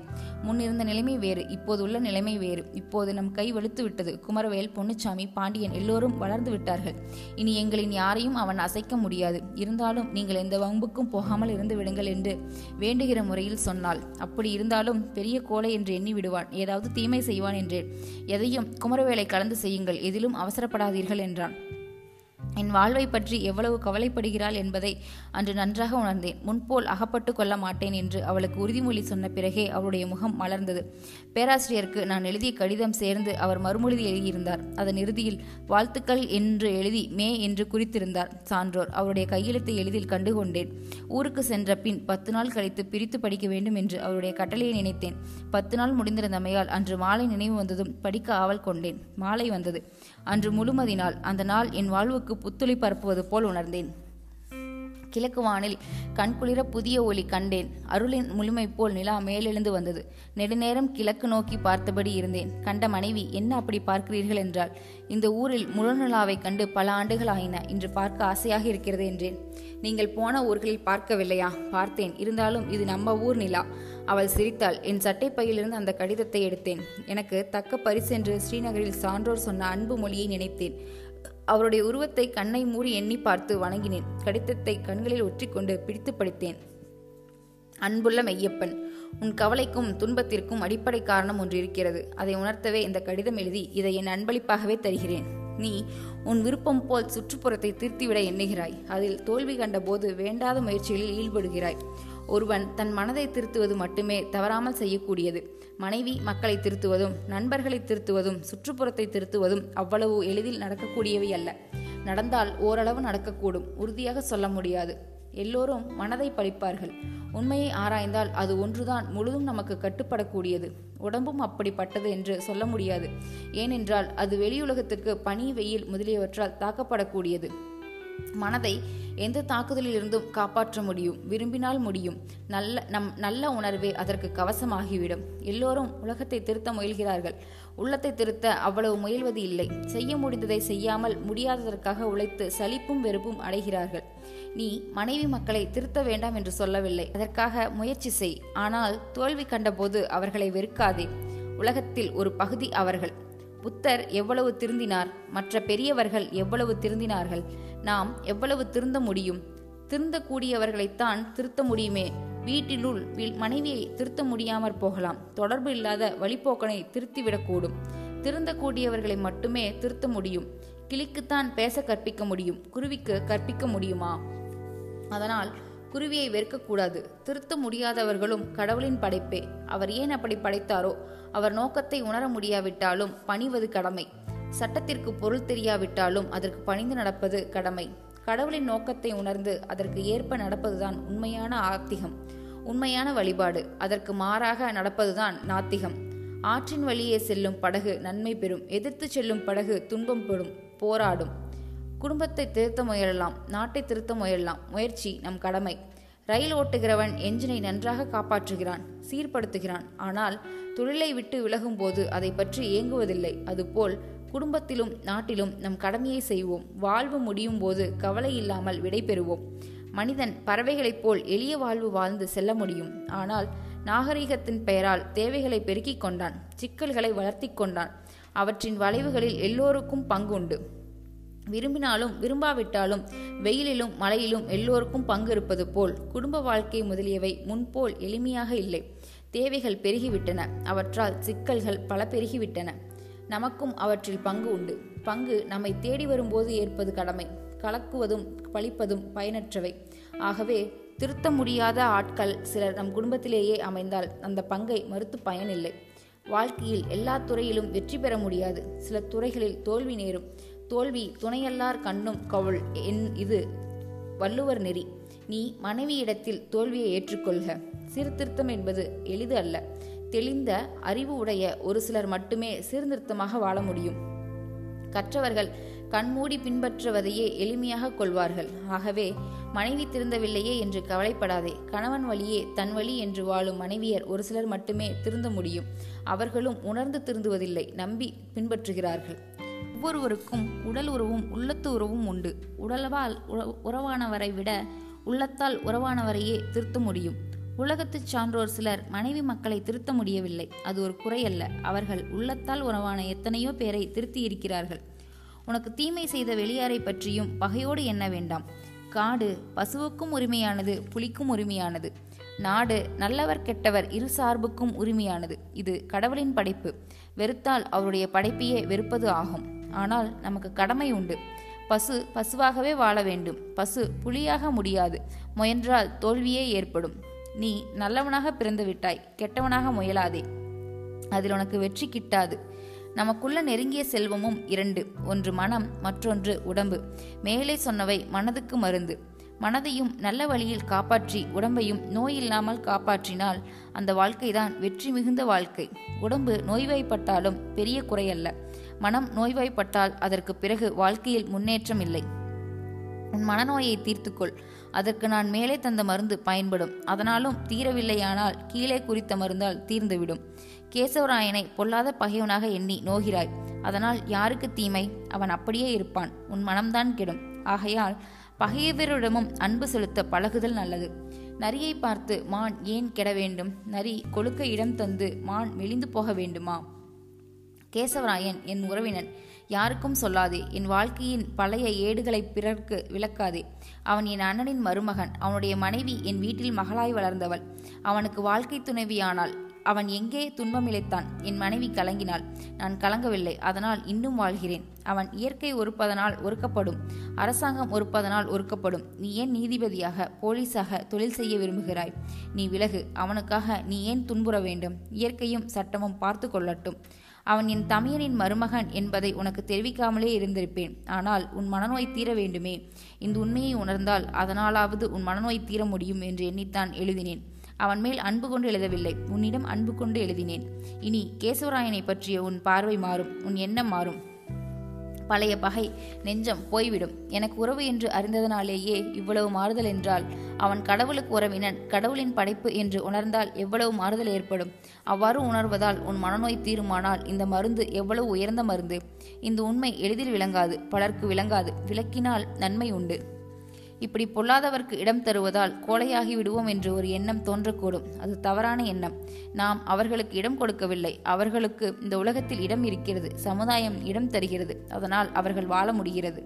முன்னிருந்த நிலைமை வேறு, இப்போது உள்ள நிலைமை வேறு. இப்போது நம் கை வெளுத்து விட்டது. குமரவேல், பொன்னுச்சாமி, பாண்டியன் எல்லோரும் வளர்ந்து விட்டார்கள். இனி எங்களின் யாரையும் அவன் அசைக்க முடியாது. இருந்தாலும் நீங்கள் எந்த வம்புக்கும் போகாமல் இருந்து விடுங்கள் என்று வேண்டுகிற முறையில் சொன்னால், அப்படி இருந்தாலும் பெரிய கோலை என்று எண்ணி விடுவான், ஏதாவது தீமை செய்வான் என்றேன். எதையும் குமரவேலை கலந்து செய்யுங்கள், எதிலும் அவசர படாதீர்கள் என்றான். என் வாழ்வை பற்றி எவ்வளவு கவலைப்படுகிறாள் என்பதை அன்று நன்றாக உணர்ந்தேன். முன்போல் அகப்பட்டு கொள்ள மாட்டேன் என்று அவளுக்கு உறுதிமொழி சொன்ன பிறகே அவளுடைய முகம் மலர்ந்தது. பேராசிரியருக்கு நான் எழுதிய கடிதம் சேர்ந்து அவர் மறுமொழி எழுதியிருந்தார். அதன் இறுதியில் வாழ்த்துக்கள் என்று எழுதி மே என்று குறித்திருந்தார் சான்றோர். அவருடைய கையெழுத்தை எளிதில் கண்டுகொண்டேன். ஊருக்கு சென்ற பின் பத்து நாள் கழித்து பிரித்து படிக்க வேண்டும் என்று அவருடைய கட்டளையை நினைத்தேன். பத்து நாள் முடிந்திருந்தமையால் அன்று மாலை நினைவு வந்ததும் படிக்க ஆவல் கொண்டேன். மாலை வந்தது. அன்று முழுமதி நாள். அந்த நாள் என் வாழ்வுக்கு புத்துளி பரப்புவது போல் உணர்ந்தேன். கிழக்கு வானில் கண்குளிர புதிய ஒளி கண்டேன். அருளின் முழுமை போல் நிலா மேலெழுந்து வந்தது. நெடுநேரம் கிழக்கு நோக்கி பார்த்தபடி இருந்தேன். கண்ட மனைவி, என்ன அப்படி பார்க்கிறீர்கள் என்றால், இந்த ஊரில் முழு நிலாவை கண்டு பல ஆண்டுகள் ஆயின, இன்று பார்க்க ஆசையாக இருக்கிறது என்றேன். நீங்கள் போன ஊர்களில் பார்க்கவில்லையா? பார்த்தேன், இருந்தாலும் இது நம்ம ஊர் நிலா. அவள் சிரித்தாள். என் சட்டைப்பையிலிருந்து அந்த கடிதத்தை எடுத்தேன். எனக்கு தக்க பரிசென்று ஸ்ரீநகரில் சான்றோர் சொன்ன அன்பு மொழியை நினைத்தேன். அவருடைய உருவத்தை கண்ணை மூடி எண்ணி பார்த்து வணங்கினேன். கடிதத்தை கண்களில் ஒற்றிக்கொண்டு பிடித்து படித்தேன். அன்புள்ள மெய்யப்பன், உன் கவலைக்கும் துன்பத்திற்கும் அடிப்படை காரணம் ஒன்று இருக்கிறது. அதை உணர்த்தவே இந்த கடிதம் எழுதி இதை என் அன்பளிப்பாகவே தருகிறேன். நீ உன் விருப்பம் போல் சுற்றுப்புறத்தை திருத்திவிட எண்ணுகிறாய். அதில் தோல்வி கண்ட போது வேண்டாத முயற்சிகளில் ஈடுபடுகிறாய். ஒருவன் தன் மனதை திருத்துவது மட்டுமே தவறாமல் செய்யக்கூடியது. மனைவி மக்களை திருத்துவதும் நண்பர்களை திருத்துவதும் சுற்றுப்புறத்தை திருத்துவதும் அவ்வளவு எளிதில் நடக்கக்கூடியவை அல்ல. நடந்தால் ஓரளவு நடக்கக்கூடும், உறுதியாக சொல்ல முடியாது. எல்லோரும் மனதை பழிப்பார்கள். உண்மையை ஆராய்ந்தால் அது ஒன்றுதான் முழுதும் நமக்கு கட்டுப்படக்கூடியது. உடம்பும் அப்படிப்பட்டது என்று சொல்ல முடியாது. ஏனென்றால் அது வெளியுலகத்திற்கு பனி, வெயில் முதலியவற்றால் தாக்கப்படக்கூடியது. மனதை எந்த தாக்குதலில் இருந்தும் காப்பாற்ற முடியும், விரும்பினால் முடியும். நல்ல நம் நல்ல உணர்வே அதற்கு கவசமாகிவிடும். எல்லோரும் உலகத்தை திருத்த முயல்கிறார்கள். உள்ளத்தை திருத்த அவ்வளவு முயல்வது இல்லை. செய்ய முடிந்ததை செய்யாமல் முடியாததற்காக உழைத்து சலிப்பும் வெறுப்பும் அடைகிறார்கள். நீ மனைவி மக்களை திருத்த வேண்டாம் என்று சொல்லவில்லை, அதற்காக முயற்சி செய். ஆனால் தோல்வி கண்டபோது அவர்களை வெறுக்காதே. உலகத்தில் ஒரு பகுதி அவர்கள். புத்தர் எவ்வளவு திருந்தினார், மற்ற பெரியவர்கள் எவ்வளவு திருந்தினார்கள், நாம் எவ்வளவு திருந்த முடியும்? திருந்தக்கூடியவர்களைத்தான் திருத்த முடியுமே. வீட்டிலுள் மனைவியை திருத்த முடியாமற் போகலாம், தொடர்பு இல்லாத வழிபோக்கனை திருத்திவிடக்கூடும். திருந்தக்கூடியவர்களை மட்டுமே திருத்த முடியும். கிளிக்குத்தான் பேச கற்பிக்க முடியும், குருவிக்கு கற்பிக்க முடியுமா? அதனால் குருவியை வெறுக்கக்கூடாது. திருத்த முடியாதவர்களும் கடவுளின் படைப்பே. அவர் ஏன் அப்படி படைத்தாரோ அவர் நோக்கத்தை உணர முடியாவிட்டாலும் பணிவது கடமை. சட்டத்திற்கு பொருள் தெரியாவிட்டாலும் அதற்கு பணிந்து நடப்பது கடமை. கடவுளின் நோக்கத்தை உணர்ந்து அதற்கு ஏற்ப நடப்பதுதான் உண்மையான ஆத்திகம், உண்மையான வழிபாடு. அதற்கு மாறாக நடப்பதுதான் நாத்திகம். ஆற்றின் வழியே செல்லும் படகு நன்மை பெறும், எதிர்த்து செல்லும் படகு துன்பம் பெறும், போராடும். குடும்பத்தை திருத்த முயலலாம், நாட்டை திருத்த முயலலாம். முயற்சி நம் கடமை. ரயில் ஓட்டுகிறவன் எஞ்சினை நன்றாக காப்பாற்றுகிறான், சீர்படுத்துகிறான். ஆனால் தொழிலை விட்டு விலகும் போது அதை பற்றி ஏங்குவதில்லை. அதுபோல் குடும்பத்திலும் நாட்டிலும் நம் கடமையை செய்வோம். வாழ்வு முடியும் போது கவலை இல்லாமல் விடை பெறுவோம். மனிதன் பறவைகளைப் போல் எளிய வாழ்வு வாழ்ந்து செல்ல முடியும். ஆனால் நாகரிகத்தின் பெயரால் தேவைகளை பெருக்கிக் கொண்டான், சிக்கல்களை வளர்த்தி கொண்டான். அவற்றின் வளைவுகளில் எல்லோருக்கும் பங்கு உண்டு. விரும்பினாலும் விரும்பாவிட்டாலும் வெயிலிலும் மழையிலும் எல்லோருக்கும் பங்கு இருப்பது போல் குடும்ப வாழ்க்கை முதலியவை முன்போல் எளிமையாக இல்லை. தேவைகள் பெருகிவிட்டன, அவற்றால் சிக்கல்கள் பல பெருகிவிட்டன. நமக்கும் அவற்றில் பங்கு உண்டு. பங்கு நம்மை தேடி வரும்போது ஏற்பது கடமை. கலக்குவதும் பழிப்பதும் பயனற்றவை. ஆகவே திருத்த முடியாத ஆட்கள் சிலர் நம் குடும்பத்திலேயே அமைந்தால் அந்த பங்கை மறுத்து பயனில்லை. வாழ்க்கையில் எல்லா துறையிலும் வெற்றி பெற முடியாது. சில துறைகளில் தோல்வி நேரும். தோல்வி துணையல்லார் கண்ணும் கவுள் என் இது வள்ளுவர் நெறி. நீ மனைவியிடத்தில் தோல்வியை ஏற்றுக்கொள்க. சீர்திருத்தம் என்பது எளிது அல்ல. தெளிந்த அறிவு உடைய ஒரு சிலர் மட்டுமே சீர்திருத்தமாக வாழ முடியும். கற்றவர்கள் கண்மூடி பின்பற்றுவதையே எளிமையாக கொள்வார்கள். ஆகவே மனைவி திருந்தவில்லையே என்று கவலைப்படாதே. கணவன் வழியே தன் வழி என்று வாழும் மனைவியர் ஒரு சிலர் மட்டுமே திருந்த முடியும். அவர்களும் உணர்ந்து திருந்துவதில்லை, நம்பி பின்பற்றுகிறார்கள். ஒவ்வொருவருக்கும் உடல் உறவும் உள்ளத்து உறவும் உண்டு. உடலால் உறவானவரை விட உள்ளத்தால் உறவானவரையே திருத்த முடியும். உலகத்து சான்றோர் சிலர் மனைவி மக்களை திருத்த முடியவில்லை. அது ஒரு குறையல்ல. அவர்கள் உள்ளத்தால் உறவான எத்தனையோ பேரை திருத்தி இருக்கிறார்கள். உனக்கு தீமை செய்த வெளியாரை பற்றியும் பகையோடு எண்ண வேண்டாம். காடு பசுவுக்கும் உரிமையானது, புலிக்கும் உரிமையானது. நாடு நல்லவர் கெட்டவர் இரு சார்புக்கும் உரிமையானது. இது கடவுளின் படைப்பு. வெறுத்தால் அவருடைய படைப்பையே வெறுப்பது ஆகும். ஆனால் நமக்கு கடமை உண்டு. பசு பசுவாகவே வாழ வேண்டும். பசு புலியாக முடியாது. முயன்றால் தோல்வியே ஏற்படும். நீ நல்லவனாக பிறந்து விட்டாய், கெட்டவனாக முயலாதே. அதில் உனக்கு வெற்றி கிட்டாது. நமக்குள்ள நெருங்கிய செல்வமும் இரண்டு, ஒன்று மனம், மற்றொன்று உடம்பு. மேலே சொன்னவை மனதுக்கு மருந்து. மனதையும் நல்ல வழியில் காப்பாற்றி உடம்பையும் நோய் இல்லாமல் காப்பாற்றினால் அந்த வாழ்க்கைதான் வெற்றி மிகுந்த வாழ்க்கை. உடம்பு நோய்வாய்ப்பட்டாலும் பெரிய குறையல்ல. மனம் நோய்வாய்ப்பட்டால் அதற்கு பிறகு வாழ்க்கையில் முன்னேற்றம் இல்லை. உன் மனநோயை தீர்த்துக்கொள். அதற்கு நான் மேலே தந்த மருந்து பயன்படும். அதனாலும் தீரவில்லையானால் கீழே குறித்த மருந்தால் தீர்ந்துவிடும். கேசவராயனை பொல்லாத பகைவனாக எண்ணி நோகிறாய். அதனால் யாருக்கு தீமை? அவன் அப்படியே இருப்பான். உன் மனம்தான் கெடும். ஆகையால் பகையவரிடமும் அன்பு செலுத்த பழகுதல் நல்லது. நரியை பார்த்து மான் ஏன் கெட வேண்டும்? நரி கொழுக்க இடம் தந்து மான் மெலிந்து போக வேண்டுமா? கேசவராயன் என் உறவினன். யாருக்கும் சொல்லாதே. என் வாழ்க்கையின் பழைய ஏடுகளை பிறர்க்கு விளக்காதே. அவன் என் அண்ணனின் மருமகன். அவனுடைய மனைவி என் வீட்டில் மகளாய் வளர்ந்தவள். அவனுக்கு வாழ்க்கை துணைவியானாள். அவன் எங்கே துன்பம் இழைத்தான். என் மனைவி கலங்கினாள். நான் கலங்கவில்லை. அதனால் இன்னும் வாழ்கிறேன். அவன் இயற்கை ஒருப்பதனால் ஒருக்கப்படும், அரசாங்கம் ஒருப்பதனால் ஒருக்கப்படும். நீ ஏன் நீதிபதியாக போலீஸாக தொழில் செய்ய விரும்புகிறாய்? நீ விலகு. அவனுக்காக நீ ஏன் துன்புற வேண்டும்? இயற்கையும் சட்டமும் பார்த்து கொள்ளட்டும். அவன் என் தமையனின் மருமகன் என்பதை உனக்கு தெரிவிக்காமலே இருந்திருப்பேன். ஆனால் உன் மனநோய் தீர வேண்டுமே. இந்த உண்மையை உணர்ந்தால் அதனாலாவது உன் மனநோய் தீர முடியும் என்று எண்ணித்தான் எழுதினேன். அவன் மேல் அன்பு கொண்டு எழுதவில்லை, உன்னிடம் அன்பு கொண்டு எழுதினேன். இனி கேசவராயனை பற்றிய உன் பார்வை மாறும், உன் எண்ணம் மாறும். பழைய பகை நெஞ்சம் போய்விடும். எனக்கு உறவு என்று அறிந்ததனாலேயே இவ்வளவு மாறுதல் என்றால், அவன் கடவுளுக்கு உறவினன், கடவுளின் படைப்பு என்று உணர்ந்தால் எவ்வளவு மாறுதல் ஏற்படும். அவ்வாறு உணர்வதால் உன் மனநோய் தீருமானால் இந்த மருந்து எவ்வளவு உயர்ந்த மருந்து. இந்த உண்மை எளிதில் விளங்காது, பலருக்கு விளங்காது. விளக்கினால் நன்மை உண்டு. இப்படி பொல்லாதவர்க்கு இடம் தருவதால் கோழையாகி விடுவோம் என்று ஒரு எண்ணம் தோன்றக்கூடும். அது தவறான எண்ணம். நாம் அவர்களுக்கு இடம் கொடுக்கவில்லை. அவர்களுக்கு இந்த உலகத்தில் இடம் இருக்கிறது. சமுதாயம் இடம் தருகிறது. அதனால் அவர்கள் வாழ முடிகிறது.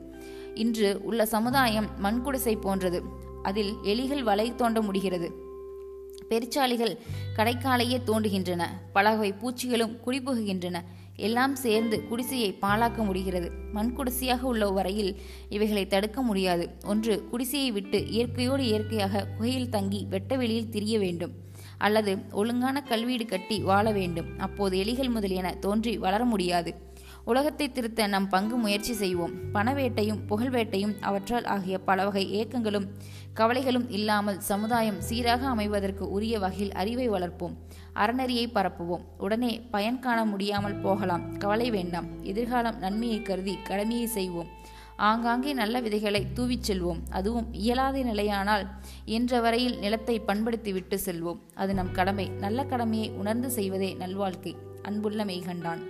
இன்று உள்ள சமுதாயம் மண் குடிசை போன்றது. அதில் எலிகள் வலை தோண்ட முடிகிறது. பெருச்சாளிகள் கடைக்காலையே தோண்டுகின்றன. பலவகை பூச்சிகளும் குடிபுகுகின்றன. எல்லாம் சேர்ந்து குடிசையை பாழாக்க முடிகிறது. மண் குடிசையாக உள்ள வரையில் இவைகளை தடுக்க முடியாது. ஒன்று, குடிசையை விட்டு இயற்கையோடு இயற்கையாக குகையில் தங்கி வெட்ட வெளியில் திரிய வேண்டும். அல்லது ஒழுங்கான கல்வீடு கட்டி வாழ வேண்டும். அப்போது எலிகள் முதலியன தோன்றி வளர முடியாது. உலகத்தை திருத்த நம் பங்கு முயற்சி செய்வோம். பணவேட்டையும் புகழ்வேட்டையும் அவற்றால் ஆகிய பல வகை ஏக்கங்களும் கவலைகளும் இல்லாமல் சமுதாயம் சீராக அமைவதற்கு உரிய வகையில் அறிவை வளர்ப்போம். அறநெறியை பரப்புவோம். உடனே பயன் காண முடியாமல் போகலாம், கவலை வேண்டாம். எதிர்காலம் நன்மையை கருதி கடமையை செய்வோம். ஆங்காங்கே நல்ல விதைகளை தூவிச் செல்வோம். அதுவும் இயலாத நிலையானால் என்ற வரையில் நிலத்தை பண்படுத்தி விட்டு செல்வோம். அது நம் கடமை. நல்ல கடமையை உணர்ந்து செய்வதே நல்வாழ்க்கை. அன்புள்ள மெய்கண்டான்.